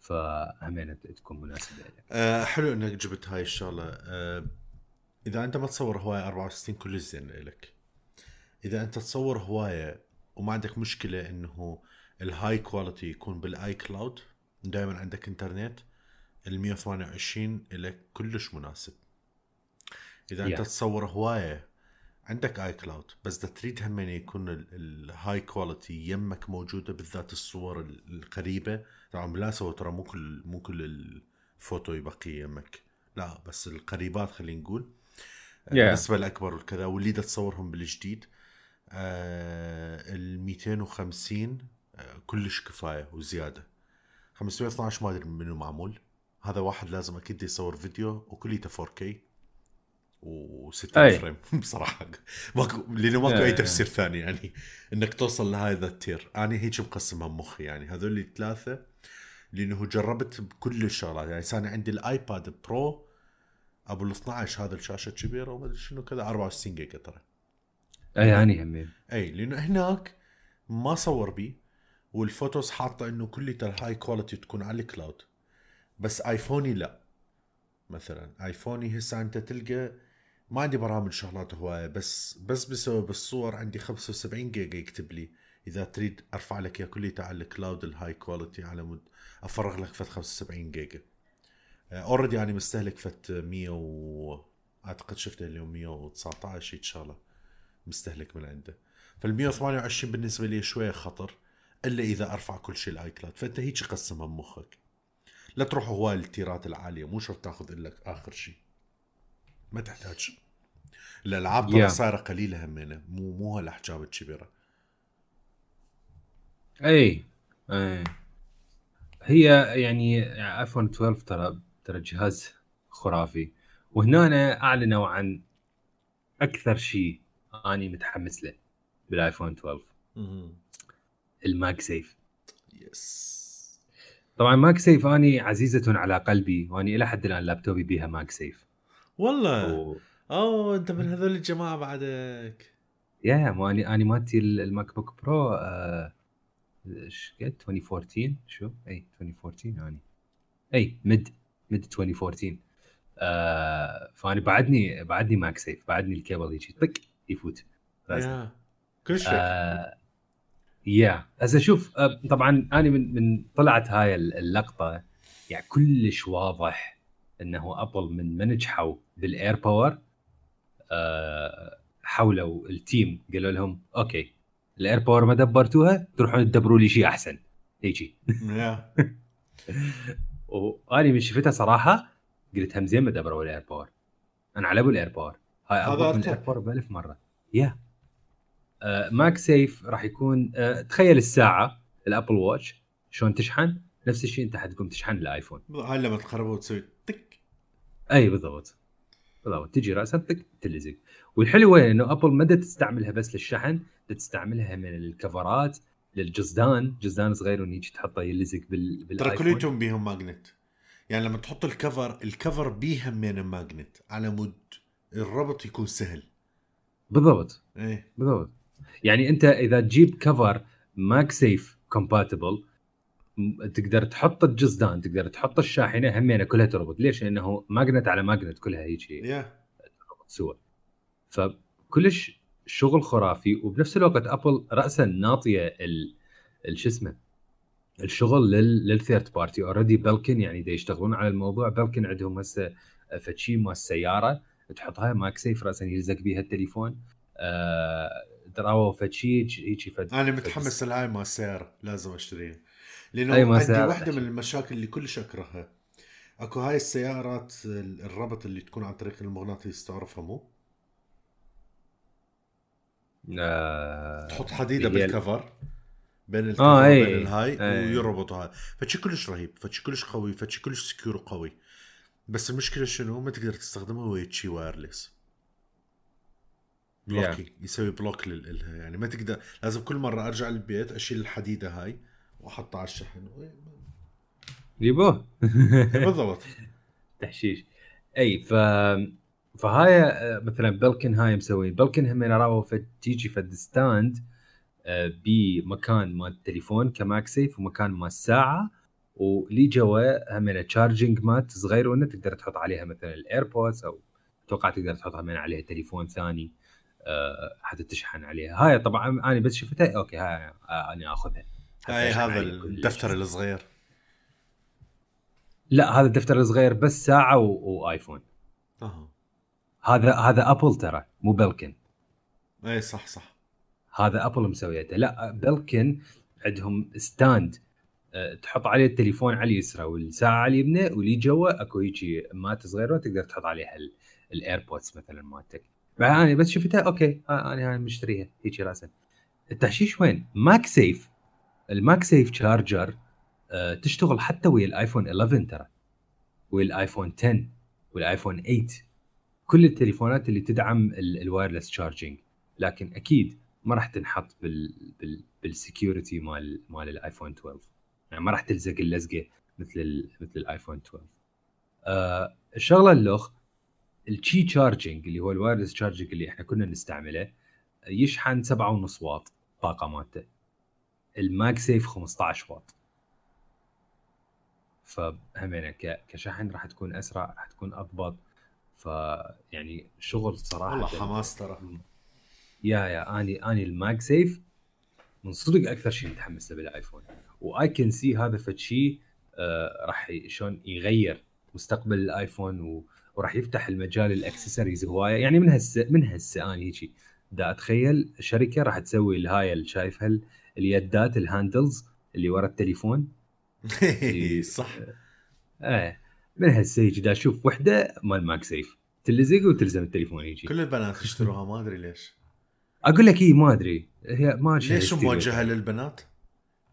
فهمينه تكون مناسبه لك. حلو انك جبت هاي الشغله. اذا انت ما تصور هوايه 64 كل زين لك. اذا انت تصور هوايه وما عندك مشكله انه الهاي كواليتي يكون بالاي كلاود، دائما عندك انترنت، ال 128 لك كلش مناسب. اذا انت تصور هوايه عندك اي كلاود بس دا تريد همين يكون الهاي كواليتي يمك موجوده، بالذات الصور القريبه. طبعا لا صور ترى مو كل الفوتو يبقي يمك، لا بس القريبات خلينا نقول النسبه الاكبر وكذا، واللي دا تصورهم بالجديد ال 250 كلش كفايه وزياده. 512 ما ادري منو معمول، هذا واحد لازم اكيد يصور فيديو وكليته 4K و60 فريم بصراحه، لانه ماكو اي تفسير ثاني يعني انك توصل لهذا التير. انا هيك مقسمها مخي يعني هذول الثلاثه، لانه جربت بكل الشغلات. يعني صار عندي الايباد برو ابو 12 هذا الشاشه كبيره وما ادري شنو كذا 64 جيجا ترى اي يعني همين اي، لانه هناك ما صور بي والفوتوز حاطه انه كليته الهاي كواليتي تكون على الكلاود، بس ايفوني لا. مثلا ايفوني هسه انت تلقى ما عندي برامج شغلات هوايه، بس بسبب الصور عندي 75 جيجا يكتب لي اذا تريد ارفع لك يا كليته على الكلاود الهاي كواليتي على مود افرغ لك فت 75 جيجا. اوريدي يعني مستهلك فت 100 اعتقد شفته اليوم 119 ان شاء الله مستهلك من عنده. فال 128 بالنسبه لي شويه خطر الا اذا ارفع كل شيء الاي كلاود. فانت هيك قسمها بمخك، لا تروح هواي التيرات العاليه، مو شرط تاخذ لك اخر شيء ما تحتاج. الالعاب ترى صايره قليله همينه، مو هالاحجام الكبيره. اي هي يعني ايفون 12 ترى جهاز خرافي، وهنا أنا اعلنوا عن اكثر شيء اني متحمس له بالايفون 12 الماجسيف. يس طبعا ماجسيف اني عزيزه على قلبي، واني الى حد الان لابتوبي بيها ماجسيف والله. انت من هذول الجماعه بعدك يا ما اني مالتي الماك بوك برو ايش 2014 شو اي 2014 اني اي ميد 2014 فاني بعدني ماجسيف، بعدني الكابل هيك طق يفوت يا كل شيء هسه شوف. طبعا انا من طلعت هاي اللقطه يعني كلش واضح انه ابل من نجحوا بالاير باور حولوا التيم قالوا لهم اوكي الاير باور ما دبرتوها، تروحون تدبروا لي شيء احسن هيجي. واني من شفتها صراحه قلت هم زين ما دبروا الاير باور، انا على ابو الاير باور هاي افضل من الاير باور ب1000 مره. ماك سيف راح يكون تخيل الساعه الابل واتش شلون تشحن، نفس الشيء انت حتقوم تشحن الايفون هاي لما تخربه وتسوي تك اي بالضبط تجي راسها تك تلزق. والحلو هو انه ابل ما تستعملها بس للشحن، تستعملها من الكفرات للجزدان صغير ونيجي تحطه يلزق بالايفون. تركليتهم بيهم ماجنت، يعني لما تحط الكفر بيهم من ماجنت على مود الربط يكون سهل. بالضبط ايه بالضبط، يعني انت اذا تجيب كفر ماك سيف كومباتبل تقدر تحط الجزدان، تقدر تحط الشاحنه همينه كلها تربط. ليش؟ لانه ماجنت على ماجنت كلها هيجي تربط سوا. فكلش شغل خرافي، وبنفس الوقت ابل راسا ناطيه شو اسمه الشغل للثيرد بارتي اوريدي. بلكن يعني دا يشتغلون على الموضوع، بلكن عندهم هسه فتشي مال السياره تحطها ماك سيف راسا يلزق بيها التليفون. دراو فتشيج هيجي فد. أنا متحمس لهاي ما سعر لازم أشتريها، لأنه عندي واحدة من المشاكل اللي كلش أكرهها. أكو هاي السيارات الربط اللي تكون عن طريق المغناطيس، تعرفها مو؟ تحط حديدة بالكفر بين الكفر وبين الهاي ويربطها. فتشي كلش رهيب، فتشي كلش قوي، فتشي كلش سكيور قوي. بس المشكلة شنو؟ ما تقدر تستخدمها ويتشي وايرلس. بلوكي yeah. يسوي بلوك لها يعني ما تقدر, لازم كل مرة أرجع البيت أشيل الحديدة هاي وأحطها على الشحن يبوه بالضبط تحشيش. أي فهاي مثلا بلكن هاي مسوي بلكن هم نراوه فتيجي فدستاند بمكان ما التليفون كماكسيف ومكان ما الساعة ولي جوا همنا تشارجينج مات صغير وإنه تقدر تحط عليها مثلا الإيربودز أو توقع تقدر تحط همنا عليها تليفون ثاني حتى تشحن عليها. هاي طبعا أنا بس شفتها أوكي هاي أنا أخذها. هاي هذا الدفتر الصغير؟ لا هذا الدفتر الصغير بس ساعة وآيفون. هذا أبل ترى مو بلكن. إيه صح هذا أبل مسويته. لا بلكن عندهم ستاند تحط عليه التليفون على اليسرى والساعة على اليمنى ولي جوا أكو هيجي مات صغيرة تقدر تحط عليها الإيربودز مثلا ماتك. أنا بس شفتها أوكي أنا مشتريها هيجي رأسا. التحشيش وين؟ ماكسيف. الماكسيف تشارجر تشتغل حتى ويا الآيفون 11 ترى والآيفون 10 والآيفون 8 كل التليفونات اللي تدعم الوايرلس تشارجينج, لكن أكيد ما راح تنحط بالسيكوريتي مال الآيفون 12 يعني ما راح تلزق اللزقة مثل الآيفون 12. الشغلة اللخ الشي تشارجينج اللي هو الوايرلس تشارجينج اللي احنا كنا نستعمله يشحن 7.5 واط طاقة مالته, الماجسيف 15 واط فهمنا كشحن راح تكون أسرع راح تكون أضبط فيعني شغل صراحة والله حماس ترى يا أني الماجسيف من صدق أكثر شيء متحمس له بالآيفون وآي كان سي هذا فشي راح شلون يغير مستقبل الآيفون وراح يفتح المجال الأكسسوارز هواية يعني من هسه أنا هيجي دا أتخيل شركة راح تسوي الهاي اللي شايفها اليدات الهاندلز اللي ورا التليفون صح من هسه يجي دا أشوف وحدة مال ماكسيف تلزق وتلزم التليفون يجي كل البنات يشتروها ما أدري ليش أقول لك إيه ما أدري هي ما ليش موجهة للبنات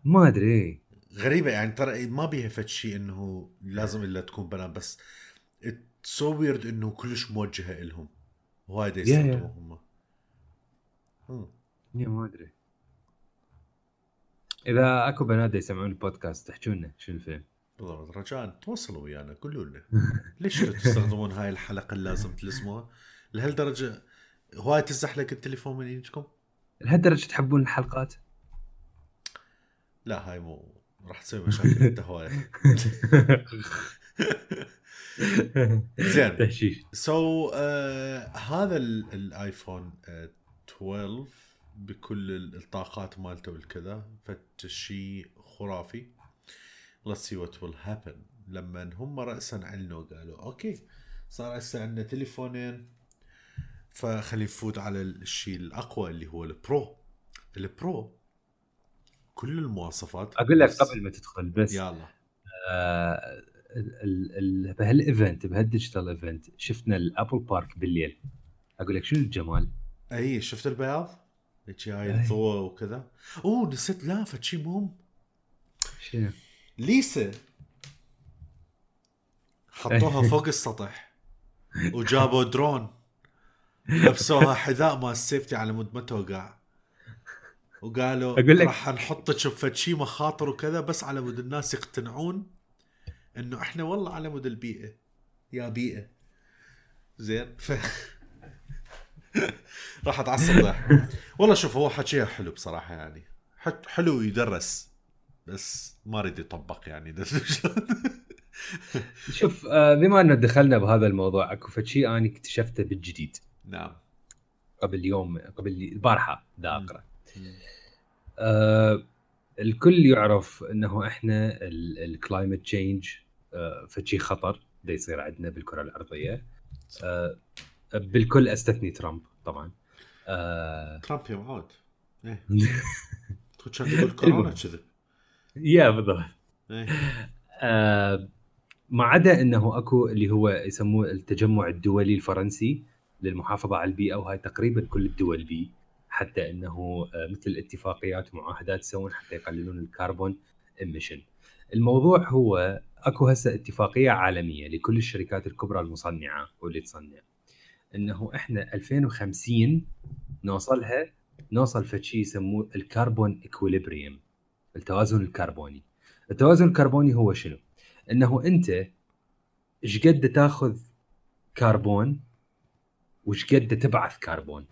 ما أدري غريبة يعني ترى ما بيها فد شيء إنه لازم إلا تكون بنات بس تصور إنه كلش موجهة إلهم وايد يستخدموهم ما أدري إذا أكو بنات يسمعون البودكاست تحجونا شو الفيلم بالضبط رجاء تواصلوا ويانا قولوا لنا ليش تستخدمون هاي الحلقة لازم تلزموها لهالدرجة هواي تزحلك التليفون من ايدكم لهالدرجة تحبون الحلقات لا هاي مو راح تسوي مشاكل انت هواي زين تحشيش سو هذا الايفون 12 بكل الطاقات مالته والكذا فشي خرافي let's see what will happen لما هم رأسا علنوا قالوا اوكي صار هسه عندنا تليفونين فخلي نفوت على الشيء الأقوى اللي هو البرو كل المواصفات أقول لك قبل ما تدخل بس يلا بهالإيفنت بهالديجيتال إيفنت شفنا الأبل بارك بالليل أقول لك شو الجمال أي شفت البياض هيك هاي الضوء وكذا أوه نسيت لا فشي مهم شنو ليسا حطوها فوق السطح وجابوا درون لبسوها حذاء ما السيفتي على مود ما توقع وقالوا راح نحط شفت شي مخاطر وكذا بس على مود الناس يقتنعون انه احنا والله على مود البيئة يا بيئة زين راح اتعصب والله شوف هو حكيها حلو بصراحة يعني حلو يدرس بس ما ريد يطبق يعني شوف بما انه دخلنا بهذا الموضوع اكو فشي انا اكتشفته بالجديد نعم قبل البارحة دا أقرأ الكل يعرف أنه إحنا الكلايمت تشينج فشي خطر دا يصير عندنا بالكرة الأرضية بالكل أستثني ترامب طبعا ترامب يا معود تخدش عن تقول كورونا كذب يا بالضبط ما عدا أنه أكو اللي هو يسموه التجمع الدولي الفرنسي للمحافظة على البيئة وهي تقريبا كل الدول بي حتى أنه مثل اتفاقيات ومعاهدات يسوون حتى يقللون الكربون إميشن. الموضوع هو أكو هسه اتفاقية عالمية لكل الشركات الكبرى المصنعة واللي تصنع انه احنا 2050 نوصلها، نوصل في شيء يسموه الكربون اكويليبريم، التوازن الكربوني. التوازن الكربوني هو شنو؟ انه انت ايش قد تاخذ كربون وايش قد تبعث كربون.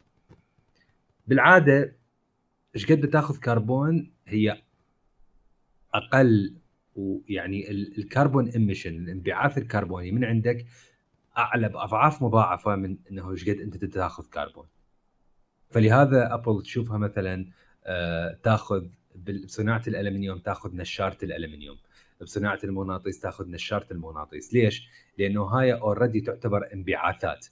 بالعاده ايش قد تاخذ كربون هي اقل، ويعني الكربون اميشن، الانبعاث الكربوني من عندك اعلى باضعاف مضاعفه من انه ايش قد انت تاخذ كربون. فلهذا ابل تشوفها مثلا تاخذ بصناعه الالمنيوم، تاخذ نشاره الالمنيوم، بصناعه المغناطيس تاخذ نشاره المغناطيس. ليش؟ لانه هاي اوريدي تعتبر انبعاثات،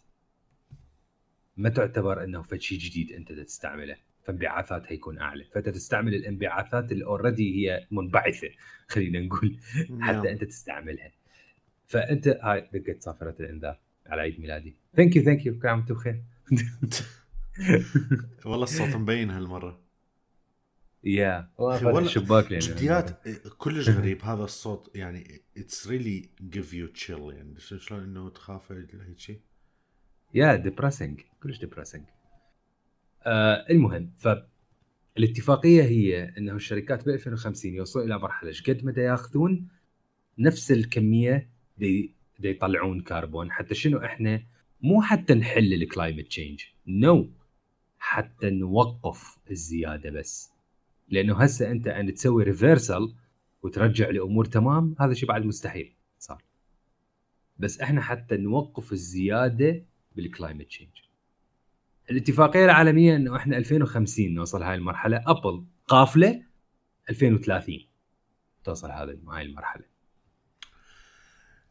ما تعتبر انه في شيء جديد انت تستعمله، فانبعاثات هيكون اعلى، فانت تستعمل الانبعاثات اللي اوريدي هي منبعثه، خلينا نقول حتى انت تستعملها. فانت هاي بقت صافره الانذار على عيد ميلادي. ثانك يو ثانك يو، كل عام وانتم بخير. والله الصوت مبين هالمره. يا الشباك لين جديات كلش غريب هذا الصوت، يعني اتس ريلي جيف يو تشيل، يعني شلون انه تخاف هيك شيء. يا ديبريسنج، كلش ديبريسنج. المهم، فالاتفاقيه هي انه الشركات ب 2050 يوصلوا الى مرحله قد ما ياخذون نفس الكميه دي يطلعون كربون، حتى شنو احنا مو حتى نحل الكلايمت تشينج، نو، حتى نوقف الزياده بس. لانه هسه انت ان تسوي ريفرسال وترجع لامور تمام، هذا شيء بعد مستحيل صار، بس احنا حتى نوقف الزياده بالكلايمت تشينج. الاتفاقيه العالميه انه احنا 2050 نوصل هاي المرحله، ابل قافله 2030 توصل هاي المرحله.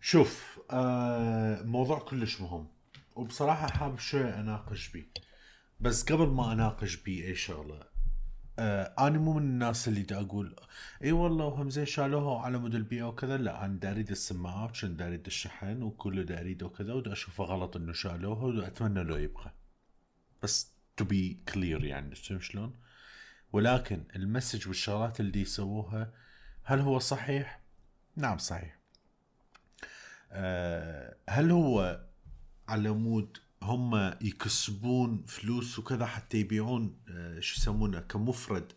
شوف موضوع كلش مهم، وبصراحه حابب شويه اناقش بيه، بس قبل ما اناقش بيه اي شغله، أنا مو من الناس اللي دا أقول إيه والله وهم زين شالوها على مود البيئة وكذا، لا، أنا دا أريد السماعة وشن دا أريد الشحن وكله دا أريده وكذا، ودا أشوفه غلط إنه شالوها وأتمنى لو يبقى، بس to be clear يعني شلون. ولكن المسج والشغلات اللي يسووها هل هو صحيح؟ نعم صحيح. هل هو على مود هم يكسبون فلوس وكذا حتى يبيعون شو يسمونه كمفرد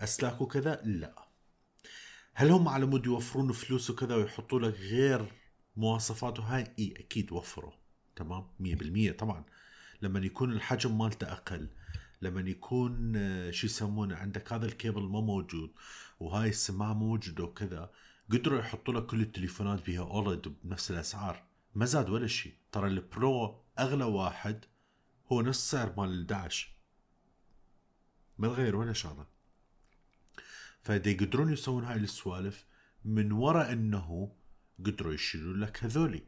أسلاك وكذا؟ لا. هل هم على مود يوفرون فلوس وكذا ويحطوا لك غير مواصفاته هاي؟ إيه أكيد وفروا، تمام 100% طبعا. لما يكون الحجم مالته أقل، لما يكون شو يسمونه عندك هذا الكيبل ما موجود وهاي السماعة موجودة وكذا، قدروا يحطوا لك كل التليفونات بها أولد بنفس الأسعار، ما زاد ولا شيء. ترى البرو أغلى واحد هو نص سعر مال الداعش، ما تغير ولا شغلة. فدي يقدرون يسوون هاي السوالف من وراء أنه قدروا يشيلون لك هذولي،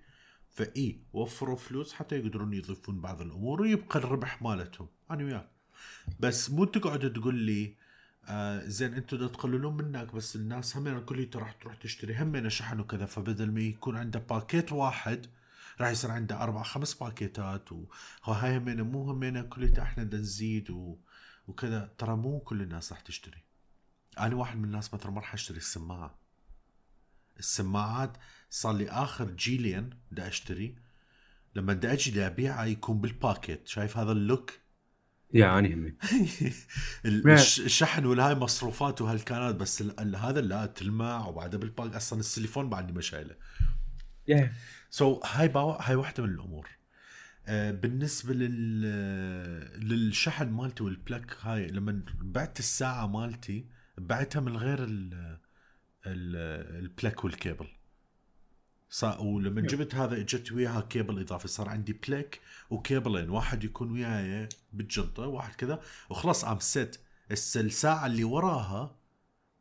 فإيه وفروا فلوس حتى يقدرون يضيفون بعض الأمور ويبقى الربح مالتهم. أنا وياك، بس مو تقعد تقول لي زين أنتوا دا تقللون منك، بس الناس همين كل اللي تروح تشتري همين شحن وكذا، فبدل ما يكون عنده باكيت واحد راح يصير عنده 4-5 باكيتات، وهاي همينة مو همينة كلها احنا نزيد وكذا. ترى مو كل الناس راح تشتري. انا واحد من الناس مثلا ما راح اشتري السماعة، السماعات صار لي اخر جيلين دا اشتري، لما دا اجي دا ابيعها يكون بالباكيت. شايف هذا اللوك يعني همي الشحن والهاي مصروفات وهالكانات، بس هذا لا تلمع وبعدها بالباك، اصلا السليفون بعدني ما شايله. هاي واحدة من الأمور. بالنسبة للشحن مالتي والبلاك، هاي لما بعت الساعة مالتي بعتها من غير البلاك والكيبل، ولما جبت هذا اجت وياها كيبل إضافي، صار عندي بلاك وكيبلين، واحد يكون وياي بالجنطة واحد كذا وخلاص. عم ست الساعة اللي وراها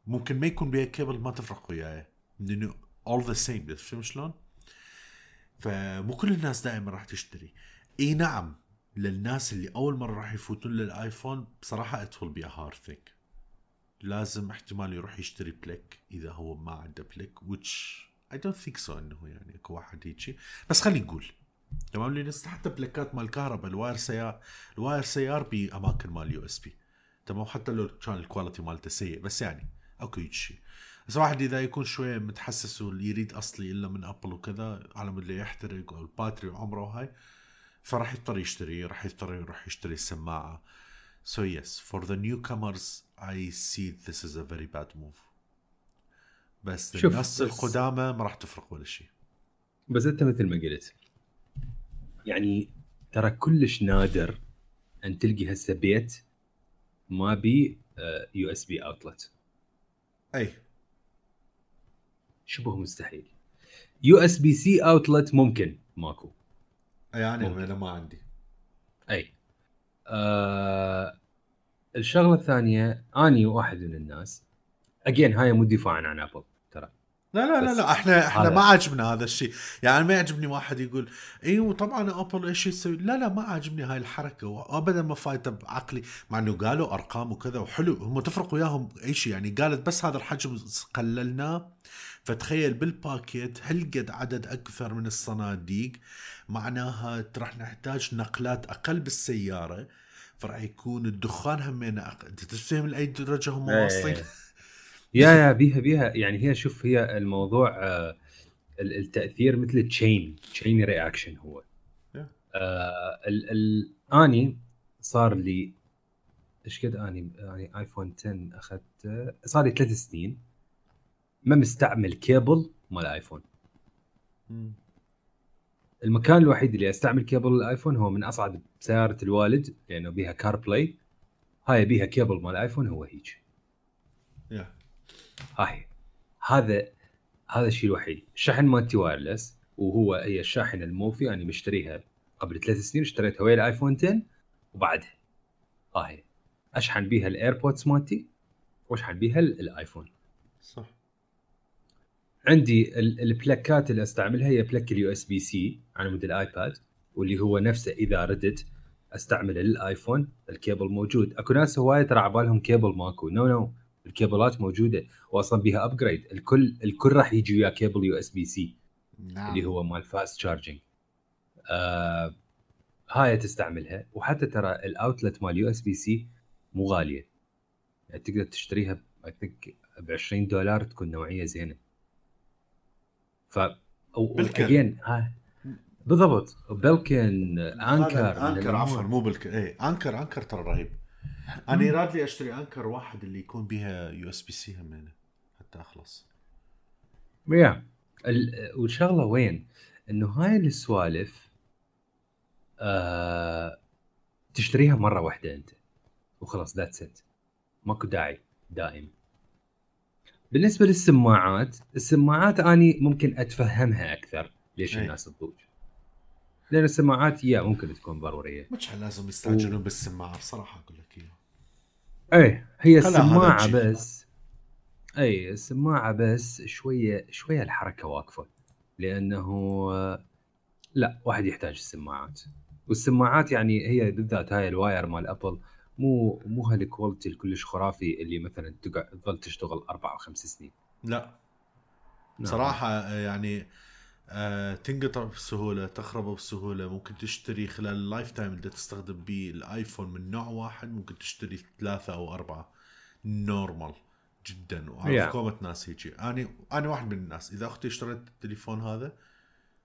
ممكن ما يكون بيها كيبل، ما تفرق وياي، لأنه all the same. بتفهم شلون؟ فمو كل الناس دائما راح تشتري. اي نعم، للناس اللي اول مره راح يفوتون للايفون بصراحه اتفل بي هارد ثينك، لازم احتمال يروح يشتري بلاك اذا هو ما عنده بلاك، which I don't think so انه يعني اكو واحد هيجي. بس خلينا نقول تمام، لان حتى بلاكات مال الكهرباء الواير سيار باماكن مال يو اس بي تمام، حتى لو كان الكواليتي مالته سيء، بس يعني اكو شيء. بس واحد إذا يكون شوية متحسس واللي يريد أصلي إلا من أبل وكذا، على مود اللي يحترق والباتري وعمره وهاي فراح يضطر يشتري، راح يضطر يروح يشتري السماعة. So yes, for the newcomers I see this is a very bad move. بس الناس القدامى ما راح تفرق ولا شيء. بس انت مثل ما قلت يعني ترى كلش نادر ان تلقي هسه بيت ما بي USB outlet. اي شبه مستحيل. USB-C outlet ممكن ماكو. يعني ممكن. انا ما عندي. اي الشغله الثانيه اني واحد من الناس اجين هاي مو دفاعا عن ابل ترى. لا احنا ما عجبنا هذا الشيء. يعني ما يعجبني واحد يقول ايوه طبعا ابل ايش يسوي. لا ما عجبني هاي الحركه ابدا، ما فايته بعقلي، مع انه قالوا ارقام وكذا وحلو هم تفرقوا وياهم اي شيء. يعني قالت بس هذا الحجم قللناه، فتخيل بالباكيت هلقد عدد اكثر من الصناديق، معناها راح نحتاج نقلات اقل بالسياره، فراح يكون الدخان همين اقل. تفهم لاي درجه هم واصلين. يا بيها يعني هي شوف هي الموضوع التأثير مثل chain reaction هو. الآني صار لي إيش قد آني آيفون 10 أخذت صار لي 3 سنين ما مستعمل كابل مال آيفون. المكان الوحيد اللي أستعمل كابل الآيفون هو من أصعد سيارة الوالد لأنه بيها كار بلاي، هاي بيها كابل مال آيفون هو هيج. هاي هذا الشيء الوحيد. الشاحن مالتي وايرلس وهو هي الشاحن الموفي أنا مشتريها قبل 3 سنين، اشتريتها ويا الآيفون 10 وبعدها هاي أشحن بيها الإيربودز مالتي وأشحن بيها الآيفون. صح. عندي البلاكات اللي أستعملها هي بلاك USB-C على مود الآيباد، واللي هو نفسه إذا ردت أستعمل الآيفون الكابل موجود. أكو ناس هواية ترى عبالهم كابل ماكو. نو الكابلات موجودة واصلا بيها أبجريد. الكل راح يجي ويا كابل USB-C اللي هو مال فاست شارجينج. هاي تستعملها، وحتى ترى الأوتلت مال USB-C مو غالية، يعني تقدر تشتريها $20 تكون نوعية زينة. ف بالكن بالضبط بالكن أنكر عفوا مو بالكن إيه أنكر ترى رهيب. أنا يراد لي أشتري أنكر واحد اللي يكون بها USB-C همينة حتى أخلص. يا والشغلة وين إنه هاي السوالف تشتريها مرة واحدة أنت وخلاص that's it، ماكو داعي دائم. بالنسبة للسماعات، أنا ممكن أتفهمها أكثر ليش الناس تضوج، لأن السماعات يا ممكن تكون ضرورية. مش لازم يستعجلون بالسماعة بصراحة أقول لك إياه. أي هي السماعة بس شوية الحركة واقفة، لأنه لا واحد يحتاج السماعات. والسماعات يعني هي بالذات هاي الواير مال أبل مو هالكواليتي الكلش خرافي اللي مثلا تظل تشتغل 4 أو 5 سنين. لا بصراحة يعني تنقطع بسهولة، تخرب بسهولة. ممكن تشتري خلال اللايف تايم اللي تستخدم بيه الآيفون من نوع واحد ممكن تشتري 3 أو 4 نورمال جدا. وعارف كومة ناس هيجي. أنا واحد من الناس إذا أختي اشتريت التليفون هذا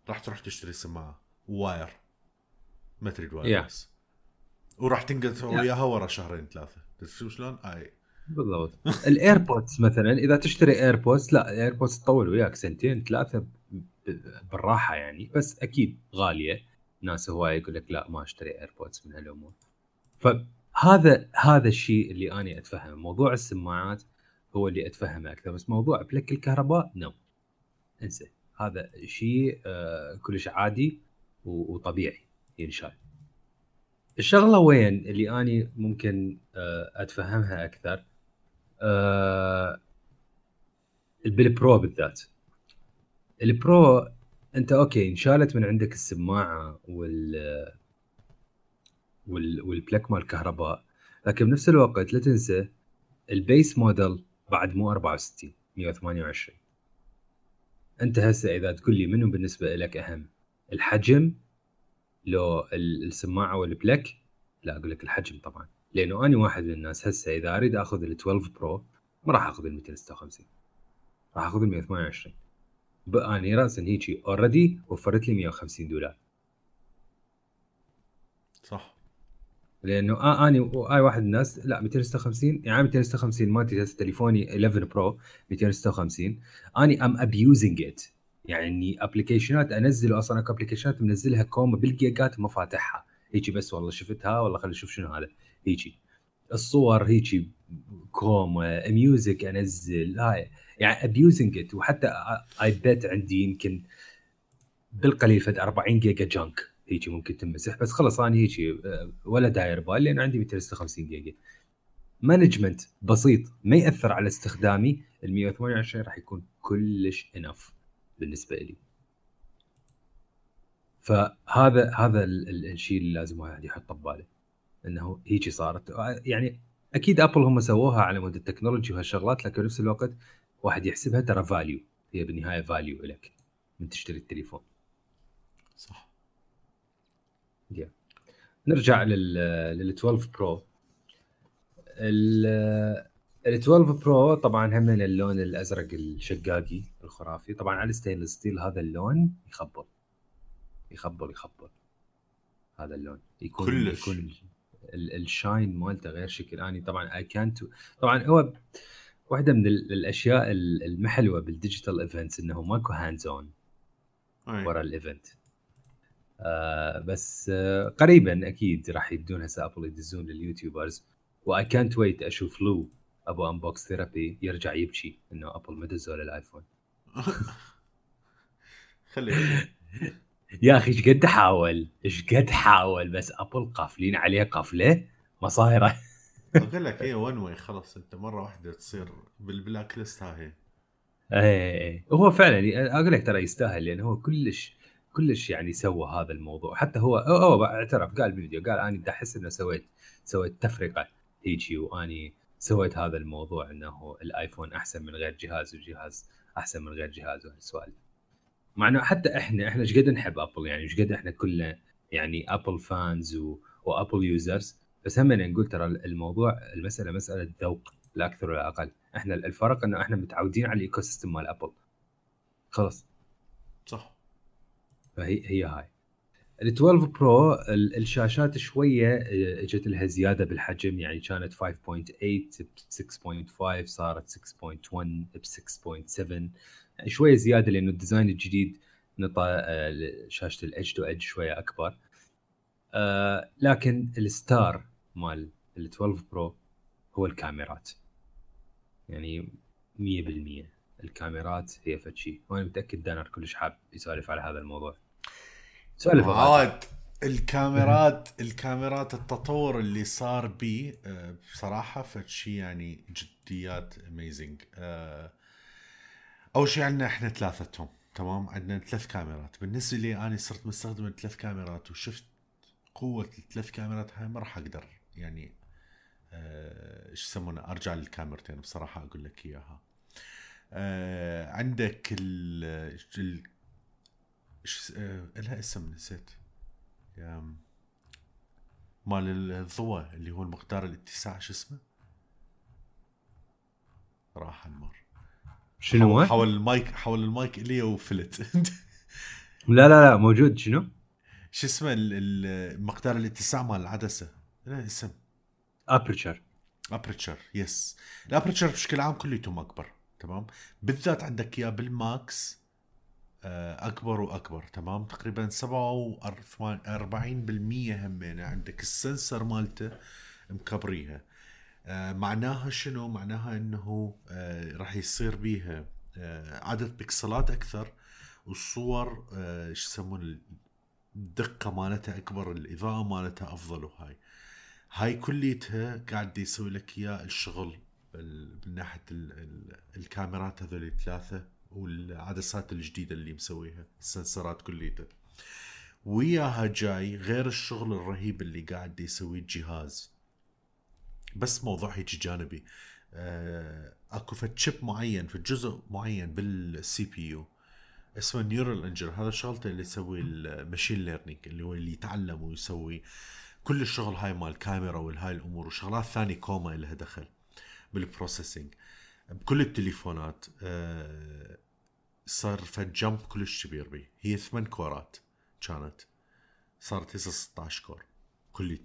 راح تروح تشتري سماعة واير ما تريد وايرلس، وراح تنقطع وياها ورا 2-3 شهور. تشوف شلون؟ بالضبط. الإيربودز مثلا إذا تشتري إيربودز، لا إيربودز تطول وياك 2-3 سنين بالراحة يعني، بس أكيد غالية. ناس هواي يقول لك لا ما أشتري إيربودز من هالأمور. فهذا الشيء اللي أنا أتفهمه. موضوع السماعات هو اللي أتفهمه أكثر، بس موضوع بلاك الكهرباء انسى. هذا شيء كلش عادي وطبيعي ينشال. الشغلة وين اللي أنا ممكن أتفهمها أكثر بالبرو بالذات. البرو انت اوكي انشالت من عندك السماعه والبلاك مال الكهرباء، لكن بنفس الوقت لا تنسى البيس موديل بعد مو 64 128. انت هسه اذا تقول لي منو بالنسبه لك اهم، الحجم لو السماعه والبلاك؟ لا اقول لك الحجم طبعا، لانه انا واحد من الناس هسه اذا اريد اخذ ال12 برو ما راح اخذ ال256، راح اخذ ال128. بقى أنا رأساً هيجي already وفرت لي $150. صح. لانه انا واحد الناس لا 256 يعني 256 ما تجهز تليفوني 11 برو 256 انا ام ابيوزنج ات يعني ابلكيشنات انزله اصلا اكو ابلكيشنات منزلها كوم بالجيجات ما فاتحها هيجي بس والله شفتها والله خلي اشوف شنو هذا هيجي الصور هيجي كوم ميوزك انزل هاي يعني ابيوزنج ات وحتى اي بيت عندي يمكن بالقليل فد 40 جيجا جانك هيجي ممكن تمسح بس خلص انا هيجي ولا داير بال لان عندي 256 جيجا مانجمنت بسيط ما ياثر على استخدامي ال 128 راح يكون كلش انف بالنسبه لي. فهذا الشيء اللي لازم واحد يحطه بباله انه هيجي صارت يعني اكيد ابل هم سووها على مود التكنولوجي وهالشغلات لكن نفس الوقت واحد يحسبها ترى فاليو هي بالنهايه فاليو لك من تشتري التليفون صح. Yeah. نرجع لل 12 برو. ال 12 برو طبعا هم اللون الازرق الشقاقي الخرافي طبعا على ستيل هذا اللون يخبل يخبل يخبل هذا اللون يكون كلش الشاين مالته غير شكل اني طبعا طبعا هو واحده من الاشياء المحلوه بالديجيتال ايفنتس انه ماكو هاندز اون ورا الايفنت بس قريبا اكيد راح يبدون هسه ابل يدزون لليوتيوبرز واي كانت ويت اشوف لو ابو انبوكس ثيرابي يرجع يبكي انه ابل ما دزوا الايفون خليه يا اخي ايش قد حاول بس ابل قافلين عليه قفله مصايره اقول لك ايه وان واي خلص انت مره واحده تصير بالبلاك ليست هاي اي هو فعلا اقول لك ترى يستاهل لان هو كلش يعني سوى هذا الموضوع حتى هو اعترف قال بالفيديو قال اني بدي احس انه سويت تفرقه هيجي واني سويت هذا الموضوع انه الايفون احسن من غير جهاز وجهاز احسن من غير جهاز وهالسوالف مع انه حتى احنا ايش قد نحب ابل يعني ايش قد احنا كلنا يعني ابل فانز وابل يوزرز بس هم نقول ترى الموضوع المساله مساله ذوق لا اكثر ولا اقل احنا الفرق انه احنا متعودين على الايكو سيستم مال ابل خلاص صح. فهي هاي ال 12 برو الشاشات شويه اجت لها زياده بالحجم يعني كانت 5.8 ب 6.5 صارت 6.1 ب 6.7 شويه زياده لانه الديزاين الجديد نطى شاشه الاتش تو اتش شويه اكبر لكن الستار مال ال 12 برو هو الكاميرات يعني 100% الكاميرات هي فشي وانا متاكد دانر كلش حاب يسولف على هذا الموضوع سولف عاد الكاميرات التطور اللي صار بي بصراحه فشي يعني جديات اميزنج اول شيء عندنا احنا ثلاثتهم تمام عندنا ثلاث كاميرات بالنسبه لي انا صرت مستخدم ثلاث كاميرات وشفت قوه الثلاث كاميرات هاي ما راح اقدر يعني ايش يسمونها ارجع للكاميرتين بصراحه اقول لك اياها عندك ال لها اسم نسيت مال الضوء اللي هو المقدار الاتساع شو اسمه راح انمر شنو حول المايك اللي هو فلت لا لا لا موجود شنو شو اسمه المقدار الاتساع مال العدسه لها اسم ابرتشر يس الابرتشر بشكل عام كليته اكبر تمام بالذات عندك يا بالماكس اكبر واكبر تمام تقريبا 47% همينه عندك السنسر مالته مكبريها معناها شنو معناها انه راح يصير بيها عدد بكسلات اكثر والصور ايش يسمون الدقه مالتها اكبر الاضاءه مالتها افضل وهاي كليتها قاعد يسوي لك اياه الشغل من ناحيه الكاميرات هذول الثلاثه والعدسات الجديده اللي مسويها السنسرات كليتها وياها جاي غير الشغل الرهيب اللي قاعد يسويه الجهاز بس موضوع هيك جانبي اكو في تشيب معين في جزء معين بالسي بي يو اسمه نيورال انجن هذا شغلته اللي يسوي الماشين ليرنينج اللي هو اللي يتعلم ويسوي كل الشغل هاي مال الكاميرا والهاي الامور وشغلات ثانيه كوما اللي دخل بالبروسيسنج بكل التليفونات صار فجمب كلش كبير بي هي 8 كورات كانت صارت هسه 16 كور كلية.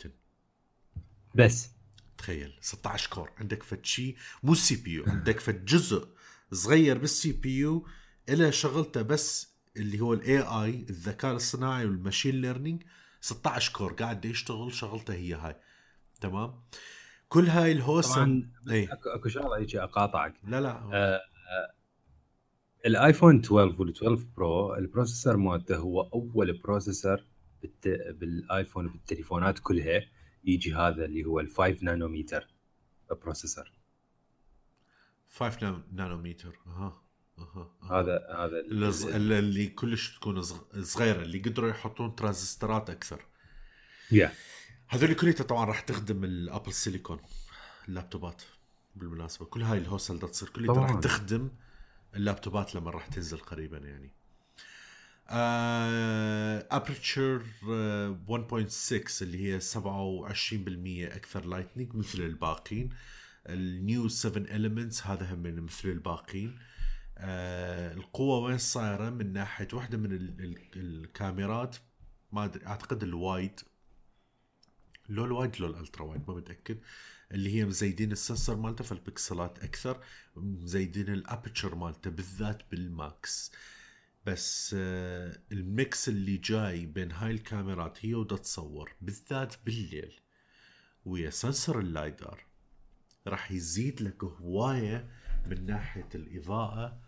بس تخيل 16 كور عندك فد شيء مو سي بي يو، عندك فد جزء صغير بالسي بي يو إلى شغلته بس اللي هو الاي اي الذكاء الصناعي والماشين ليرنينج. 16 كور قاعد يشتغل شغلته هي هاي. تمام كل هاي الهوسه طبعا. اكو شغله يجي اقاطعك. لا لا الايفون 12 وال12 برو البروسيسور مالته هو اول بروسيسور بالايفون بالتليفونات كلها يجي هذا اللي هو ال5 نانومتر بروسيسور. 5 نانومتر هذا اللي كلش تكون صغيره اللي قدروا يحطون ترانزستورات اكثر. هذول كليتها طبعا راح تخدم الابل سيليكون اللابتوبات. بالمناسبه كل هاي الهوسه اللي تصير كليتها راح تخدم اللابتوبات لما راح تنزل قريبا. يعني ابرتشر 1.6 اللي هي 27% اكثر لايتنينج مثل الباقين. النيو 7 إليمنتس هذا هم مثل الباقين. القوه وين صايره من ناحيه واحده من الكاميرات ما ادري، اعتقد الوايد لو الوايد لو الالترا وايد ما متاكد، اللي هي مزيدين السنسر مالته فالبكسلات اكثر، مزيدين الابتشر مالته بالذات بالماكس. بس الميكس اللي جاي بين هاي الكاميرات هي ودا تصور بالذات بالليل ويا سنسر اللايدار راح يزيد لك هوايه من ناحيه الاضاءه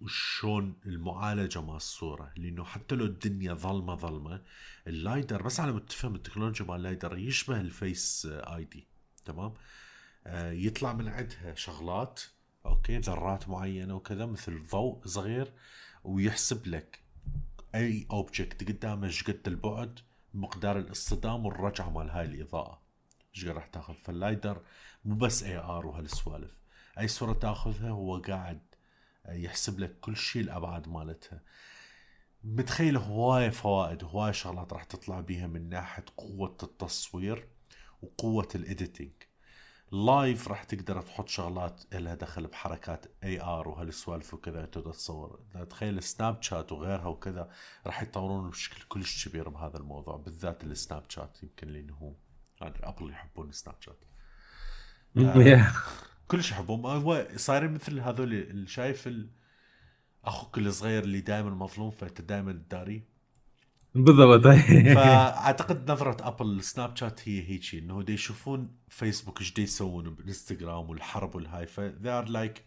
وشون المعالجه مع الصوره. لانه حتى لو الدنيا ظلمه ظلمه اللايدر بس على ما تفهم التكنولوجيا مع اللايدر يشبه الفيس اي دي. تمام يطلع من عندها شغلات اوكي ذرات معينه وكذا مثل ضوء صغير ويحسب لك اي اوبجكت قدامه شقد البعد مقدار الاصطدام والرجعه مال هاي الاضاءه شقد راح تاخذ. فاللايدر مو بس اي ار وهالسوالف، اي صوره تاخذها هو قاعد يحسب لك كل شيء الابعاد مالتها. متخيل هواي فوائد هواي شغلات راح تطلع بيها من ناحيه قوه التصوير وقوه الاديتنج. لايف راح تقدر تحط شغلات لها دخل بحركات اي ار وهالسوالف وكذا تقدر تصور. تخيل سناب شات وغيرها وكذا راح يتطورون بشكل كلش كبير بهذا الموضوع بالذات السناب شات، يمكن لانه ابل يحبون سناب شات كل شيء حبهم. هو صاير مثل هذول اللي شايف اخوك الصغير اللي دائما مظلوم فانت دائما تداري بالضبط. فاعتقد نظره ابل سناب شات هي هيك انه دي يشوفون فيسبوك ايش يسوون بالانستغرام والحرب والهاي فذار لايك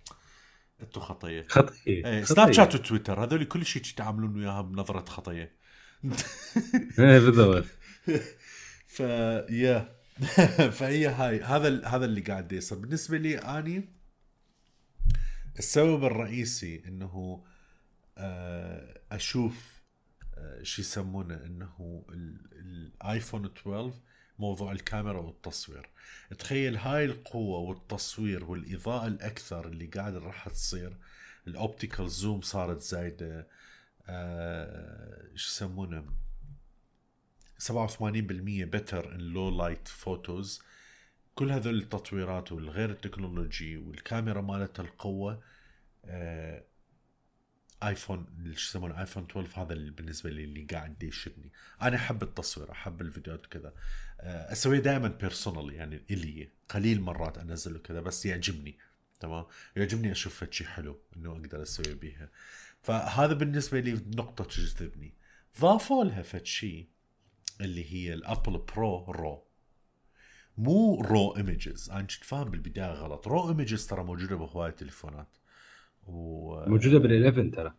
انتم خطيه خطيه. سناب شات وتويتر هذول كل شيء يتعاملون وياها بنظره خطيه بالضبط. فيا فهي هاي هذا اللي قاعد يصير. بالنسبة لي أنا السبب الرئيسي أنه أشوف شي يسمونه أنه الآيفون 12 موضوع الكاميرا والتصوير. تخيل هاي القوة والتصوير والإضاءة الأكثر اللي قاعد راح تصير. الأوبتيكال زوم صارت زايدة شي يسمونه 87% better in low light photos. كل هذول التطويرات والغير التكنولوجي والكاميرا مالتها القوة آيفون اللي يسمونه آيفون 12 هذا اللي بالنسبة لي اللي قاعد يشدني. أنا أحب التصوير أحب الفيديوهات كذا أسويه دائما بيرسونال يعني إلي قليل مرات أنزله كذا بس يعجبني. تمام يعجبني أشوف شيء حلو إنه أقدر أسويه بيها. فهذا بالنسبة لي نقطة تجذبني. ضافوا لها فتشي اللي هي الابل برو رو مو رو ايمجز. انا كنت فاهم بالبدايه غلط. رو ايمجز ترى موجوده بهوايه تليفونات موجوده بال11 ترى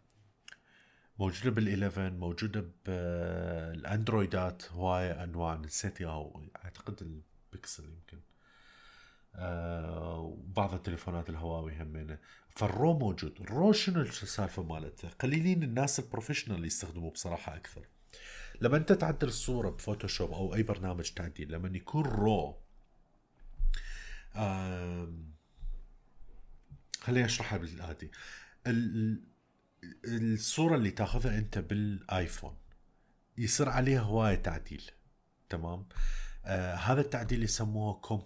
موجوده بال11 موجوده بالاندرويدات هوايه انواع نسيت او اعتقد البكسل يمكن وبعض التليفونات الهواوي همينه. فالرو موجود. الرو شنو السالفه مالته؟ قليلين الناس البروفيشنال يستخدموه بصراحه اكثر. لما انت تعدل الصوره بفوتوشوب او اي برنامج تعديل لما يكون رو خليني اشرحها بالعادي. الصوره اللي تاخذها انت بالايفون يصير عليها هوايه تعديل. تمام هذا التعديل يسموه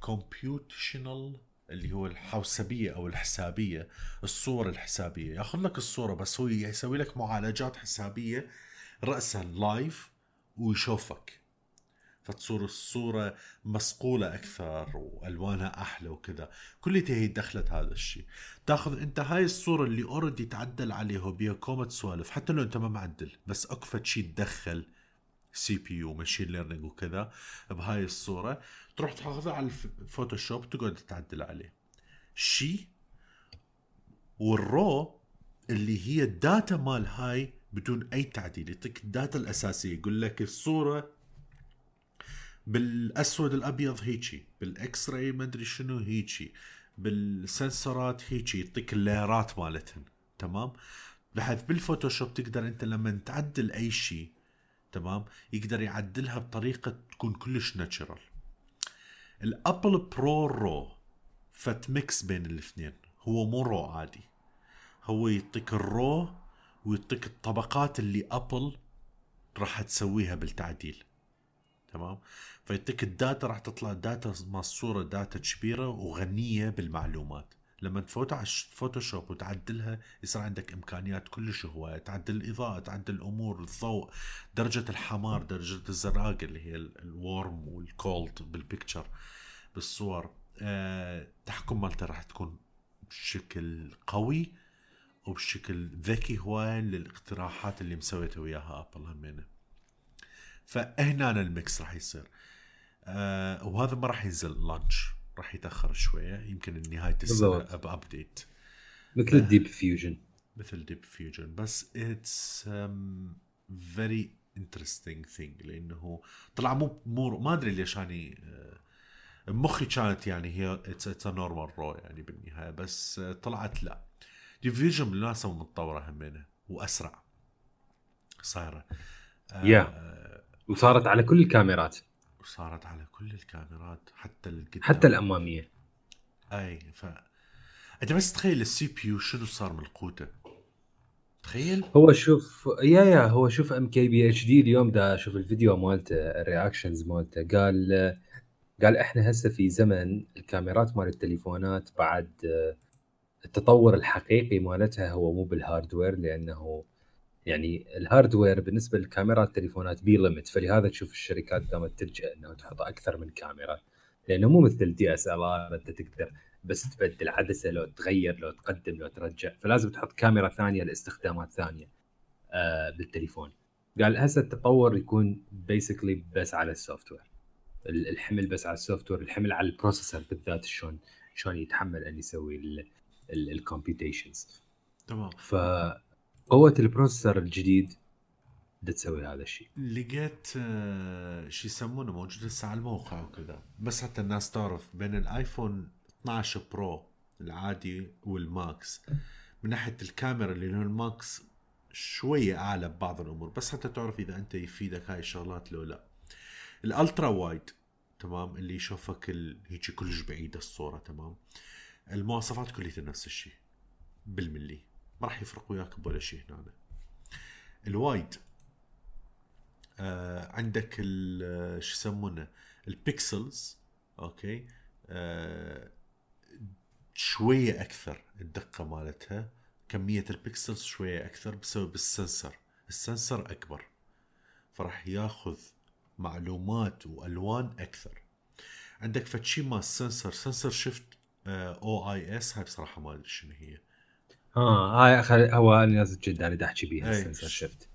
كومبيوتيشنال اللي هو الحوسبيه او الحسابيه. الصوره الحسابيه ياخذ لك الصوره بس هو يسوي لك معالجات حسابيه رأساً لايف ويشوفك، فتصور الصورة مصقولة أكثر وألوانها أحلى وكذا. كلها هي دخلت هذا الشيء. تأخذ أنت هاي الصورة اللي أوردي تعدل عليها بيكومة سوالف، حتى لو أنت ما معدل، بس أكفة شيء تدخل CPU ماشين ليرنينج وكذا بهاي الصورة، تروح تأخذها على الفوتوشوب تقعد تعدل عليه شيء. والرو اللي هي الداتا مال هاي بدون أي تعديل، يعطيك الداتا الأساسية، يقول لك الصورة بالأسود الأبيض هيجي، بالإكس راي ما أدري شنو هيجي، بالسنسورات هيجي، يعطيك الليرات مالتهن، تمام؟ بحيث بالفوتوشوب تقدر أنت لما تعدل أي شيء، تمام، يقدر يعدلها بطريقة تكون كلش ناتشرال. الأبل برو رو فتمكس بين الاثنين، هو مو رو عادي، هو يعطيك الرو ويعطيك الطبقات اللي أبل راح تسويها بالتعديل، تمام؟ فيعطيك الداتا، راح تطلع داتا مع الصورة داتا كبيرة وغنية بالمعلومات. لما تفوت على الفوتوشوب وتعدلها يصير عندك إمكانيات كلش هواية، تعدل الإضاءة، تعدل الأمور، الضوء، درجة الحمار، درجة الزراقة اللي هي الورم والكولد بالبيكتشر بالصور. تحكم مالته راح تكون بشكل قوي وبشكل ذكي هواية للاقتراحات اللي مسويتها وياها أبل همينة. فهنا الميكس راح يصير، وهذا ما راح ينزل لانش، راح يتأخر شوية، يمكن النهاية السنة بأبديت مثل الديب فيوجن، مثل ديب فيوجن. بس it's very interesting thing، لأنه طلع مو ما أدري ليش يعني مخي كانت يعني هي it's a normal raw يعني بالنهاية، بس طلعت لا، ديب فيوجن بالناسة متطورة همينة وأسرع صايرة وصارت على كل الكاميرات، وصارت على كل الكاميرات حتى القدام حتى الأمامية. أي أنت بس تخيل السي بي يو شنو صار من القوته، تخيل. هو شوف هو شوف MKBHD اليوم دا، شوف الفيديو مالته، الرياكشنز مالته، قال إحنا هسه في زمن الكاميرات مال التليفونات، بعد التطور الحقيقي مالتها هو مو بالهاردوير، لأنه يعني الهاردوير بالنسبة للكاميرات التليفونات بي ليمت، فلهذا تشوف الشركات قامت تلجأ أنه تحط أكثر من كاميرا، لأنه مو مثل DSLR أنت تقدر بس تبدل عدسة، لو تغير لو تقدم لو ترجع، فلازم تحط كاميرا ثانية لاستخدامات ثانية بالتليفون. قال هسه التطور يكون basically بس على السوفتوير، الحمل بس على السوفتوير، الحمل على البروسيسور بالذات، شلون يتحمل أن يسوي الكمبيوتيشنز، تمام؟ قوة البروسيسور الجديد تسوي هذا الشيء. لقيت شيء يسمونه موجود لسه على الموقع وكذا، بس حتى الناس تعرف بين الايفون 12 برو العادي والماكس، من ناحية الكاميرا اللي هو الماكس شوية اعلى ببعض الامور، بس حتى تعرف اذا انت يفيدك هاي الشغلات لو لا. الالترا وايد، تمام، اللي يشوفك هيجي كلش بعيدة الصورة، تمام، المواصفات كلها نفس الشيء بالملي، ما راح يفرق وياك بولا شيء هنا. الوايد عندك شو يسمونه البيكسلز، اوكي، شويه اكثر الدقه مالتها، كميه البيكسلز شويه اكثر بسبب السنسر اكبر، فراح ياخذ معلومات والوان اكثر. عندك فتشيما سنسر شيفت OIS، هاي بصراحه ما ادري شنو هي. هاي هو انا لازم جدا اريد احكي بيها السنسر شيفت.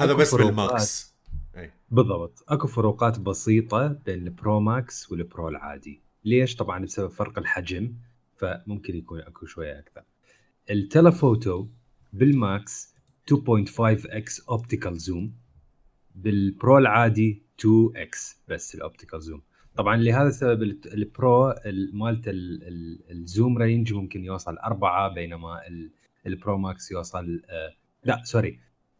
هذا بس بالماكس بالضبط، اكو فروقات بسيطه بين البرو ماكس والبرو العادي. ليش؟ طبعا بسبب فرق الحجم، فممكن يكون اكو شويه اكثر. التلفوتو بالماكس 2.5x اوبتيكال زوم، بالبرو العادي 2x بس الاوبتيكال زوم. طبعا لهذا السبب البرو مالته الزوم رينج ممكن يوصل 4، بينما البرو ماكس يوصل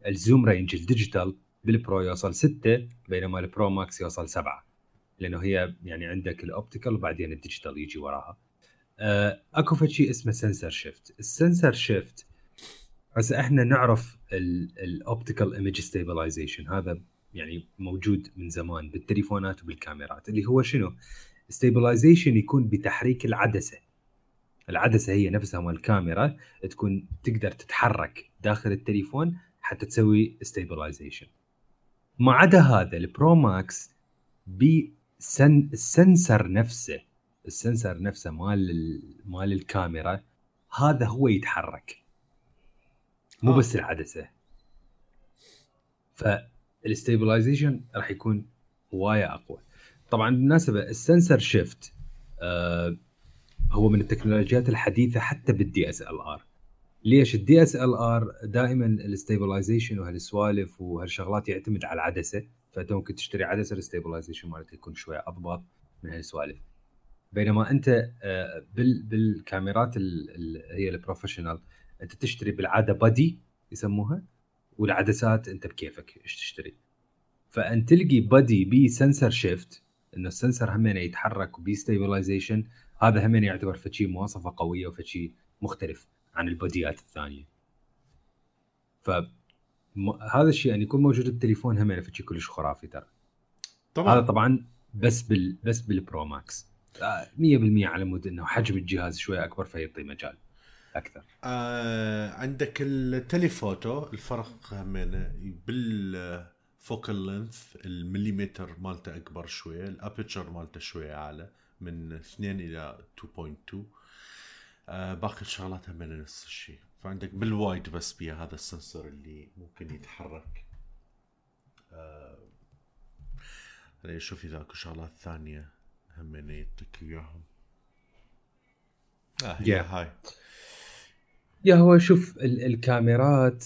الزوم رينج الديجيتال بالبرو يوصل 6، بينما البرو ماكس يوصل 7، لانه هي يعني عندك الاوبتيكال وبعدين الديجيتال يجي وراها. اكو فشي اسمه سنسر شيفت. السنسر شيفت هسه احنا نعرف الاوبتيكال ايمج ستابلايزيشن، هذا يعني موجود من زمان بالتليفونات وبالكاميرات، اللي هو شنو؟ ستابلايزيشن يكون بتحريك العدسة. العدسة هي نفسها مال الكاميرا تكون تقدر تتحرك داخل التليفون حتى تسوي ستابلايزيشن. ما عدا هذا البرو ماكس بالسنسر نفسه، السنسر نفسه مال الكاميرا هذا هو يتحرك، مو بس العدسة. فالستيبلايزيشن راح يكون هواية أقوى. طبعا بالمناسبة السنسر شيفت هو من التكنولوجيات الحديثة حتى بالدي اس ال ار. ليش الدي اس ال ار دائما الستيبلايزيشن وهالسوالف وهالشغلات يعتمد على العدسة، فانت ممكن تشتري عدسة الستيبلايزيشن مالتها يكون شوية أضبط من هالسوالف، بينما انت بالكاميرات هي البروفيشنال انت تشتري بالعاده بادي يسموها، والعدسات انت بكيفك ايش تشتري. فان تلقي بادي بي سنسر شيفت انه السنسر همين يتحرك وبي ستيبلايزيشن، هذا همين يعتبر فشي مواصفه قويه وفشي مختلف عن الباديات الثانيه. فهذا الشيء ان يكون موجود بالتليفون همين فشي كلش خرافي ترى. طبعا هذا طبعا بس بالبرو ماكس 100% على مود انه حجم الجهاز شويه اكبر فيعطي مجال اكثر. عندك التليفوتو الفرق من بالفوكال لينث، المليمتر مالته اكبر شويه، الابيتشر مالته شويه اعلى من 2 الى 2.2. باقي الشغلات هم نفس الشيء. فعندك بالوايد بس بيها هذا السنسر اللي ممكن يتحرك. انا اشوف اذا اكو شغلات ثانيه همين يعطيك اياهم. هاي يا هو شوف الكاميرات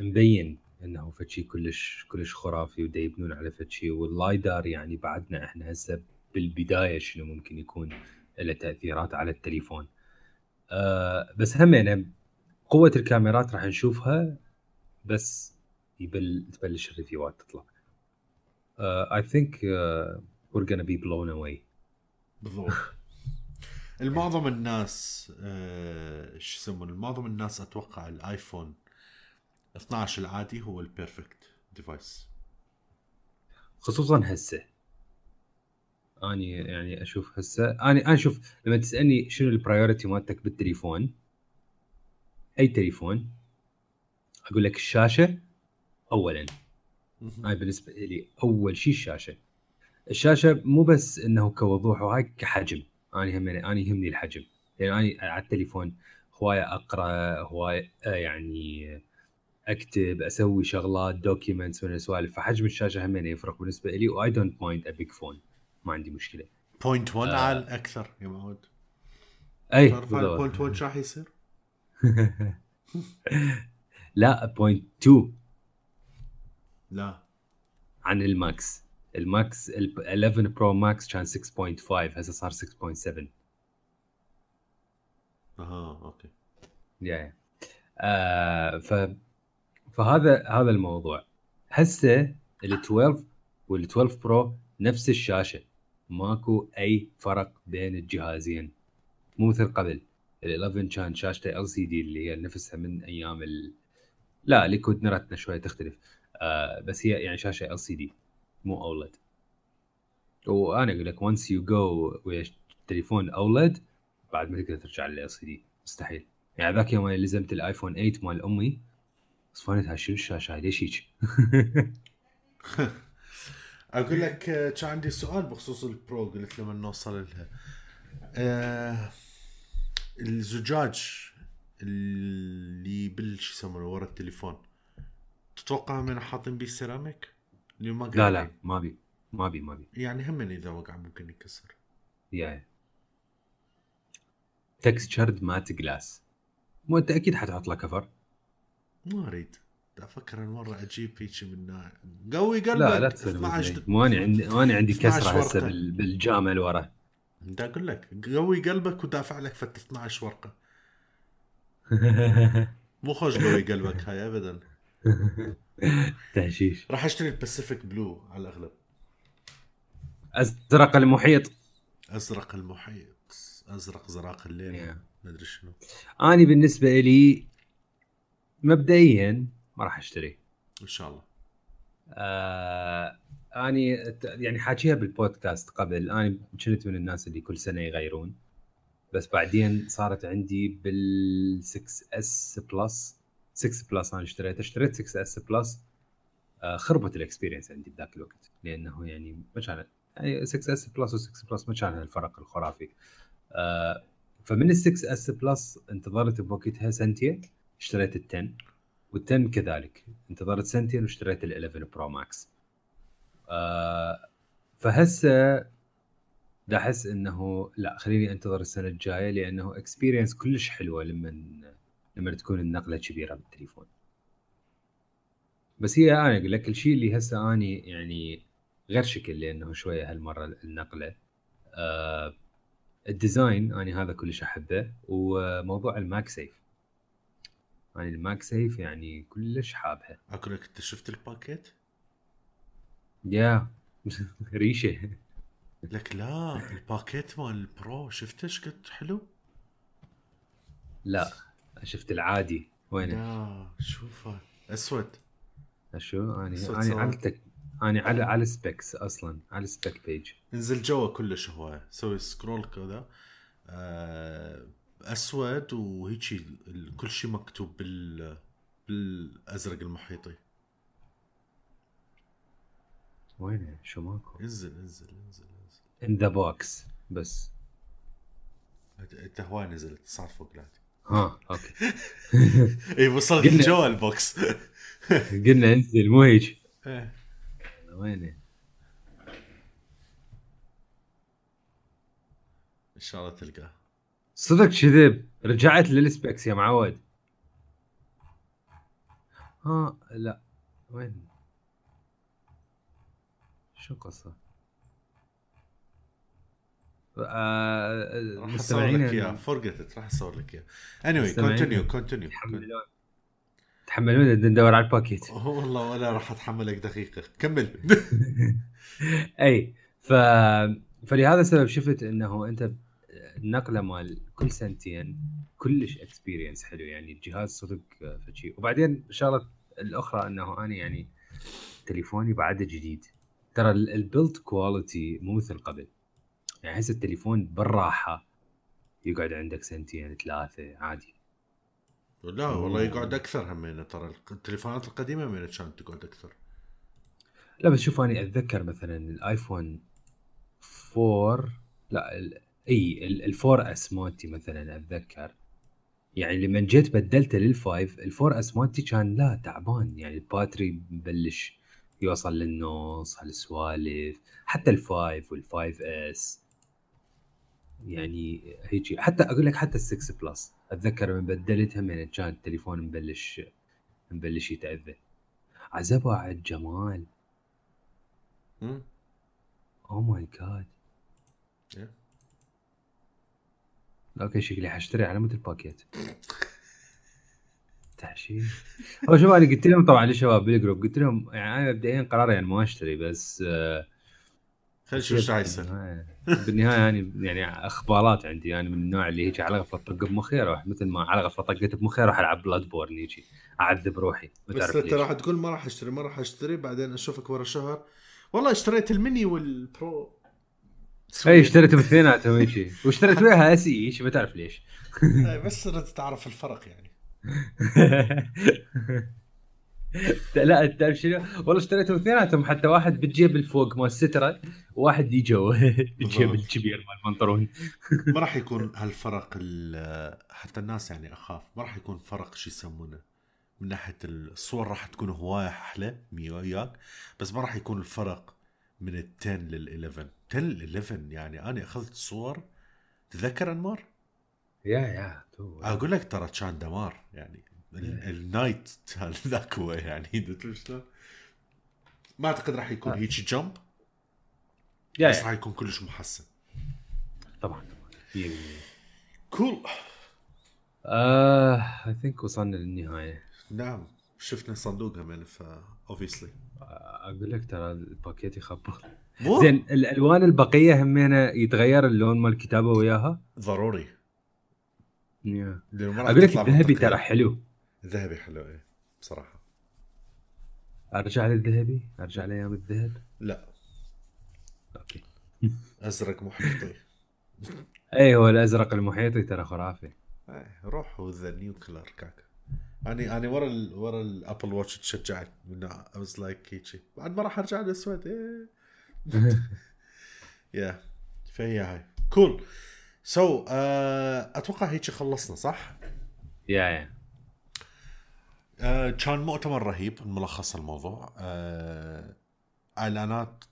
مبين انه فشي كلش خرافي ودا يبنون على فشي. واللايدار يعني بعدنا احنا هسه بالبدايه شنو ممكن يكون له تاثيرات على التليفون. بس همين قوه الكاميرات راح نشوفها بس تبلش الريفيوات تطلع. I think we're gonna be blown away. بالضبط. المعظم الناس ايش يسمون، المعظم الناس اتوقع الايفون 12 العادي هو البيرفكت ديفايس، خصوصا هسه. اني يعني اشوف هسه انا اشوف لما تسالني شنو البرايورتي مالتك بالتليفون، اي تليفون، اقول لك الشاشه اولا. هاي بالنسبه لي اول شيء الشاشه. الشاشه مو بس انه كوضوح وهاي كحجم، أنا يهمني الحجم، لأن يعني أنا على التليفون هواية أقرأ، هواية يعني أكتب، أسوي شغلات دوكيمنتس من السوالف، فحجم الشاشة همين يفرق بالنسبة لي. و I don't mind a big phone، ما عندي مشكلة. 0.1 على أكثر يا معود. أي بالضبط. 0.1 شو راح يصير؟ لا 0.2. لا عن الماكس. الماكس 11 برو ماكس كان 6.5، هسه صار 6.7. اوكي. يا فهذا الموضوع. هسه ال12 وال12 برو نفس الشاشه، ماكو اي فرق بين الجهازين، مو مثل قبل. ال11 كان شاشته LCD اللي هي نفسها من ايام لا ليكود نرتنا شويه تختلف، بس هي يعني شاشه LCD مو أولد. وأنا أقول لك once you go ويا تليفون أولد بعد ما تقدر ترجع لل LCD، مستحيل. يعني ذاك يوم أنا لزمت الآيفون 8 مال أمي صفنتها شنو الشاشة ليش هيك. أقول لك كان عندي سؤال بخصوص البرو، قلت لما نوصل لها الزجاج اللي بالش يسمونه ورا التليفون، تتوقع من حاطين بيه سيراميك؟ لا ما بي يعني هم اذا وقع ممكن يكسر. يا تكستشرد مات جلاس، مو انت اكيد حتحط له كفر؟ ما اريد افكر المره اجيب هيك من قوي قلبك. لا تسلم. ما عندي كسره هسه بالجامع اللي ورا. انت اقول لك قوي قلبك ودافع لك فت 12 ورقه. مو خوش قوي قلبك هاي ابدا. تهشيش. راح اشتري الباسيفيك بلو على الاغلب. ازرق المحيط ازرق زراق الليل. ما ادري شنو. انا بالنسبه لي مبدئيا ما راح اشتري ان شاء الله. اني يعني حاجيها بالبودكاست قبل، انا كنت من الناس اللي كل سنه يغيرون، بس بعدين صارت عندي بال 6S بلس، انا اشتريت 6S بلس خربت الاكسبيرينس عندي بذاك الوقت، لانه يعني ما كان يعني 6S بلس و6 بلس ما كان الفرق الخرافي. فمن ال6S بلس انتظرت بوقتها سنتين اشتريت ال10، وال10 كذلك انتظرت سنتين واشتريت ال11 برو ماكس. فهسه احس انه لا خليني انتظر السنه الجايه، لانه اكسبيرينس كلش حلوه لما تكون النقله كبيره بالتليفون. بس هي انا اقول لك الشيء اللي هسه اني يعني غير شكل، لانه شويه هالمره النقله الديزاين انا هذا كلش احبه، وموضوع الماك سيف انا يعني الماك سيف يعني كلش حابها. اكو انت شفت الباكيت يا ريشه لك؟ لا الباكيت مال البرو شفته شكد حلو؟ لا شفت العادي. وينه؟ لا شوفه اسود. شو انا عدتك انا على السبيكس اصلا، على السبيك بيج انزل جوا كلش هوايه، سوي سكرول كذا اسود وهيك كل شيء مكتوب بالازرق المحيطي. وينه؟ شو ماكو؟ انزل ان ذا بوكس. بس انت هواي نزلت صار فوق لاتي. ها اوكي اي وصلت جوا البوكس قلنا انزل مو هيك. وينه؟ ان شاء الله تلقاه. صدق كذب رجعت للسبيكس يا معود. ها لا وين شو قصة؟ راح أصور لك إياه فرقت، راح أصور لك إياه. anyway continue تحملون ندور على الباكيت. والله ولا راح أتحملك دقيقة كمل. أي فلهذا السبب شفت إنه أنت النقلة مال كل سنتين كلش experience حلو، يعني الجهاز صدق فشي. وبعدين إن شاء الله الأخرى إنه أنا يعني تليفوني بعده جديد، ترى البيلد كواليتي مو مثل قبل، يعني حس التليفون بالراحة يقعد عندك سنتين ثلاثة عادي. لا والله يقعد أكثر همينة، ترى التليفونات القديمة همينة كانت تقعد أكثر. لا بس شوف أنا أتذكر مثلا الآيفون 4 لا أي الفور أس مالتي مثلا أتذكر، يعني لما جيت بدلته للفايف الفور أس مالتي كان لا تعبان، يعني الباتري مبلش يوصل للنص هالسوالف، حتى الفايف والفايف اس يعني هيجي. حتى اقول لك حتى السكس بلس اتذكر من بدلتها من كان التليفون مبلش يتاذى. عزبه على الجمال. او ماي جاد اوكي شكلي حاشتري على مود الباكيت تحشيش. هو شو انا قلت لهم طبعا للشباب بالجروب، قلت لهم يعني انا مبدئيا قراري يعني ما اشتري، بس خل شو ايش عايز بالنهايه. يعني اخبارات عندي يعني من النوع اللي هيك على غفله طق بمخي اروح، مثل ما على غفله طقت بمخي اروح العب بلاد بورن هيك اعذب روحي. بس انت راح تقول ما راح اشتري بعدين اشوفك ورا شهر والله اشتريت الميني والبرو. اي اشتريتهم الاثنيناتهم هيك واشتريت وياها اس اي ما تعرف ليش بس رد تعرف الفرق يعني لا تعرف شنو والله اشتريتهم اثنيناتهم، حتى واحد بالجيب الفوق مال الستره وواحد اللي جوا بالجيب الكبير مال البنطلون. ما راح يكون هالفرق حتى الناس يعني اخاف ما راح يكون فرق شو يسمونه من ناحيه الصور، راح تكون هوايه احلى ميوياك، بس ما راح يكون الفرق من ال10 لل11 يعني انا اخذت صور تذكر انمار يا اقول لك ترى كان دمار يعني النايت ذاك هو يعني ما اعتقد راح يكون هيك جمب بس راح يكون كلش محسن طبعا. كول اي ثينك وصلنا للنهايه. نعم شفنا صندوقها من ف اوبسلي اقول لك ترى الباكيت يخبط زين. الالوان البقيه همينه يتغير اللون مال الكتابه وياها ضروري. اقول لك الذهبي ترى حلو، الذهبي حلو ايه بصراحه. ارجع للذهبي، ارجع لايام الذهب. لا اوكي ازرق محيطي اي هو الازرق المحيطي ترى خرافي. روح وذا نيو كلر كاكا أنا ورا الأبل واتش تشجعت منه. I was like هيك بعد ما راح أرجع للسويد yeah. فهي هاي cool. so أتوقع هيك خلصنا صح؟ yeah. كان مؤتمر رهيب. ملخص الموضوع إعلانات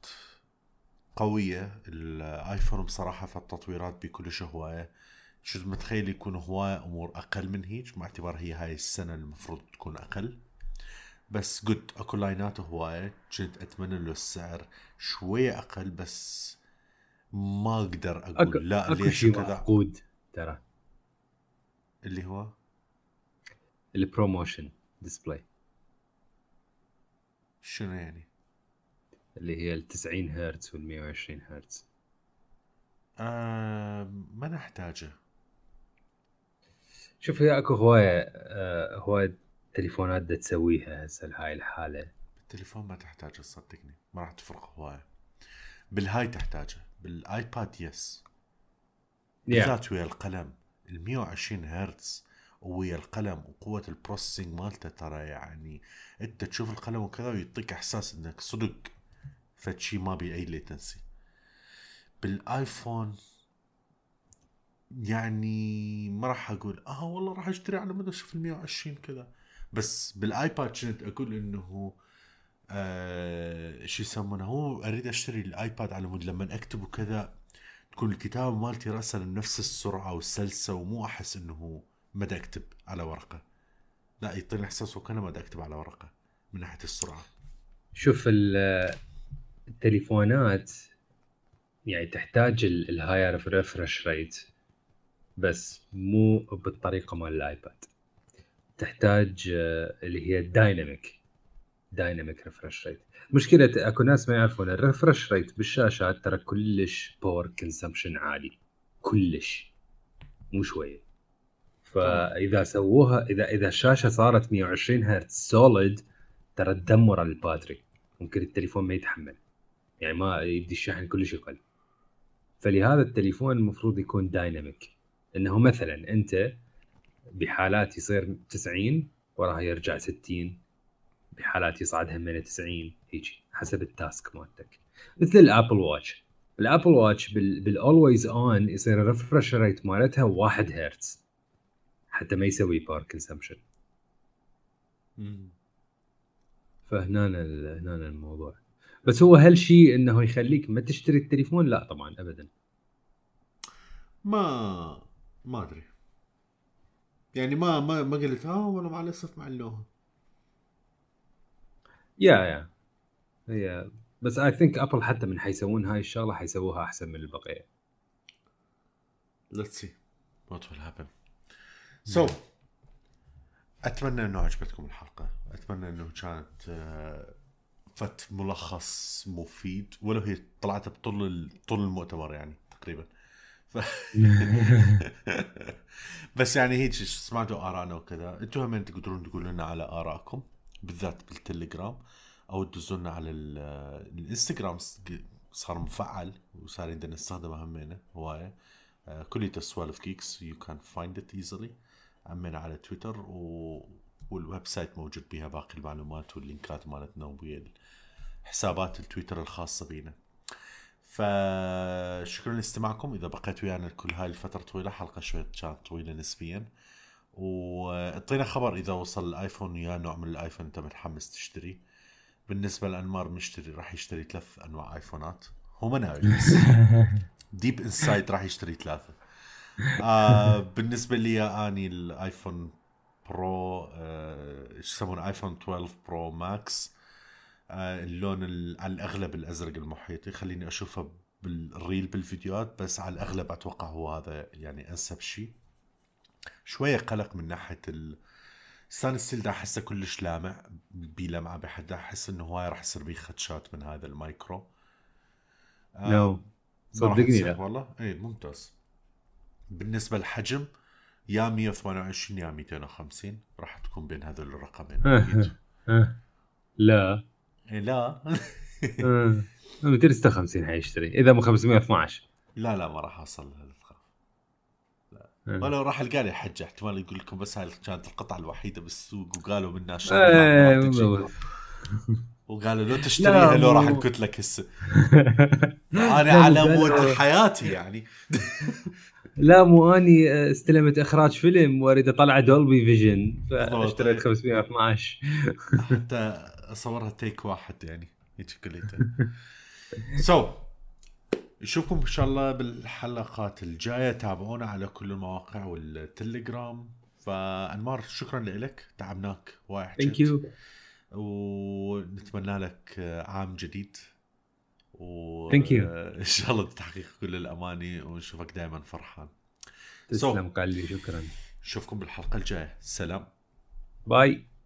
قوية. الآيفون بصراحة في التطويرات بكلش هواية. شو متخيل يكون هواية أمور أقل من هيك مع اعتبار هي هاي السنة المفروض تكون أقل. بس جود أكو لاينات هواية جد أتمنى له السعر شوية أقل بس ما أقدر أقول أكو لا ليش كذا. عقود ترى اللي هو البروموشن ديسبلاي شنو يعني اللي هي 90 هرتز وال120 هرتز. ما نحتاجه. شوف هي اكو هواية هواية تليفونات دا تسويها هسه لهاي الحالة. التليفون ما تحتاجه صدقني ما راح تفرق هواية. بالهاي تحتاجه بالايباد يس بالذات ويا القلم 120 هرتز ويا القلم وقوة البروسيسنج مالته ترى يعني انت تشوف القلم وكذا ويعطيك احساس انك صدق فشي ما بي اي ليتنسي. بالايفون يعني ما راح اقول والله راح اشتري على مدى اشوف 120 كذا. بس بالايباد كنت اقول انه شو يسمونه هو اريد اشتري الايباد على مود لما اكتب وكذا تكون الكتابة مالتي راسا نفس السرعة والسلسة ومو احس انه مدى اكتب على ورقة. لا يطلع احساس وكنا مدى اكتب على ورقة من ناحية السرعة. شوف التليفونات يعني تحتاج الهاير ريفرش ريت بس مو بالطريقة مال الايباد. تحتاج اللي هي دايناميك ريفرش ريت. مشكلة اكو ناس ما يعرفون الريفرش ريت بالشاشات ترى كلش باور كونسامشن عالي كلش مو شوية. فاذا سووها اذا الشاشة صارت 120 هرتز سوليد ترى تدمر الباتري ممكن التليفون ما يتحمل يعني ما يدي الشحن كلش يقل. فلهذا التليفون المفروض يكون دايناميك انه مثلا انت بحالات يصير 90 وراها يرجع 60 بحالات يصعدها من 90 هيجي حسب التاسك مالتك. مثل الابل واتش بالالويز اون يصير الريفرش ريت مالتها 1 هرتز حتى ما يسوي باور كونسامشن. فهنا الموضوع. بس هو هل شيء انه يخليك ما تشتري التليفون؟ لا طبعا ابدا. ما ادري يعني ما قلت ولا ما لسه مع اللون يا بس اي ثينك ابل حتى من حيسوون هاي الشغله حيسووها احسن من البقيه. Let's see what will happen. So اتمنى انه عجبتكم الحلقه. اتمنى انه كانت فت ملخص مفيد ولو هي طلعت بطول المؤتمر يعني تقريبا بس يعني هيك سمعتوا آراءنا وكذا. انتوا هم تقدرون تقولوا لنا على آراءكم بالذات بالتليجرام او تدزوا لنا على الانستغرام صار مفعل وصار عندنا نستخدمه همينه هوايه كلية السوالف كيكس you can find it easily. عمنا على تويتر والويب سايت موجود بها باقي المعلومات واللينكات مالتنا وبيا حسابات التويتر الخاصة بينا. فشكرا لاستماعكم. إذا بقيت ويانا كل هاي الفترة طويلة حلقة شوية كانت طويلة نسبيا واعطينا خبر إذا وصل الآيفون يا نوع من الآيفون أنت متحمس تشتري. بالنسبة لأنمار مشتري راح يشتري 3 أنواع آيفونات هو مناوي بس ديب إنسايد راح يشتري 3. بالنسبة لي أنا الآيفون برو يسمون آيفون 12 برو ماكس اللون على الأغلب الأزرق المحيطي. خليني أشوفه بالريل بالفيديوهات بس على الأغلب أتوقع هو هذا يعني أنسب شيء. شوية قلق من ناحية السان ستيل دا أحسه كلش لامع بلمعة بحد أحس إنه هواي راح يصير بيه خدشات من هذا المايكرو. لا صدقني لا والله إيه ممتاز. بالنسبة للحجم يا 128 يا 250 راح تكون بين هذول الرقمين. لا 256 حيشتري اذا مو 512 لا ما راح اوصل لهذا. وانا راح القى لي حجه احتمال يقول لكم بس هاي كانت القطعه الوحيده بالسوق وقالوا منها شغله وقالوا لو تشتريها لو راح نقلت لك هسه. انا على مود حياتي يعني. لا مو اني استلمت اخراج فيلم واريد اطلع دولبي فيجن فاشتريت 512 حتى اصورها تيك واحد يعني هيك كليته. سو نشوفكم ان شاء الله بالحلقات الجايه. تابعونا على كل المواقع والتليجرام. فانمار شكرا لك، تعبناك وايد. ثانك يو، ونتمنى لك عام جديد وان شاء الله تحقيق كل الاماني ونشوفك دائما فرحان. تسلم قلبي، شكرا. نشوفكم بالحلقه الجايه. سلام، باي.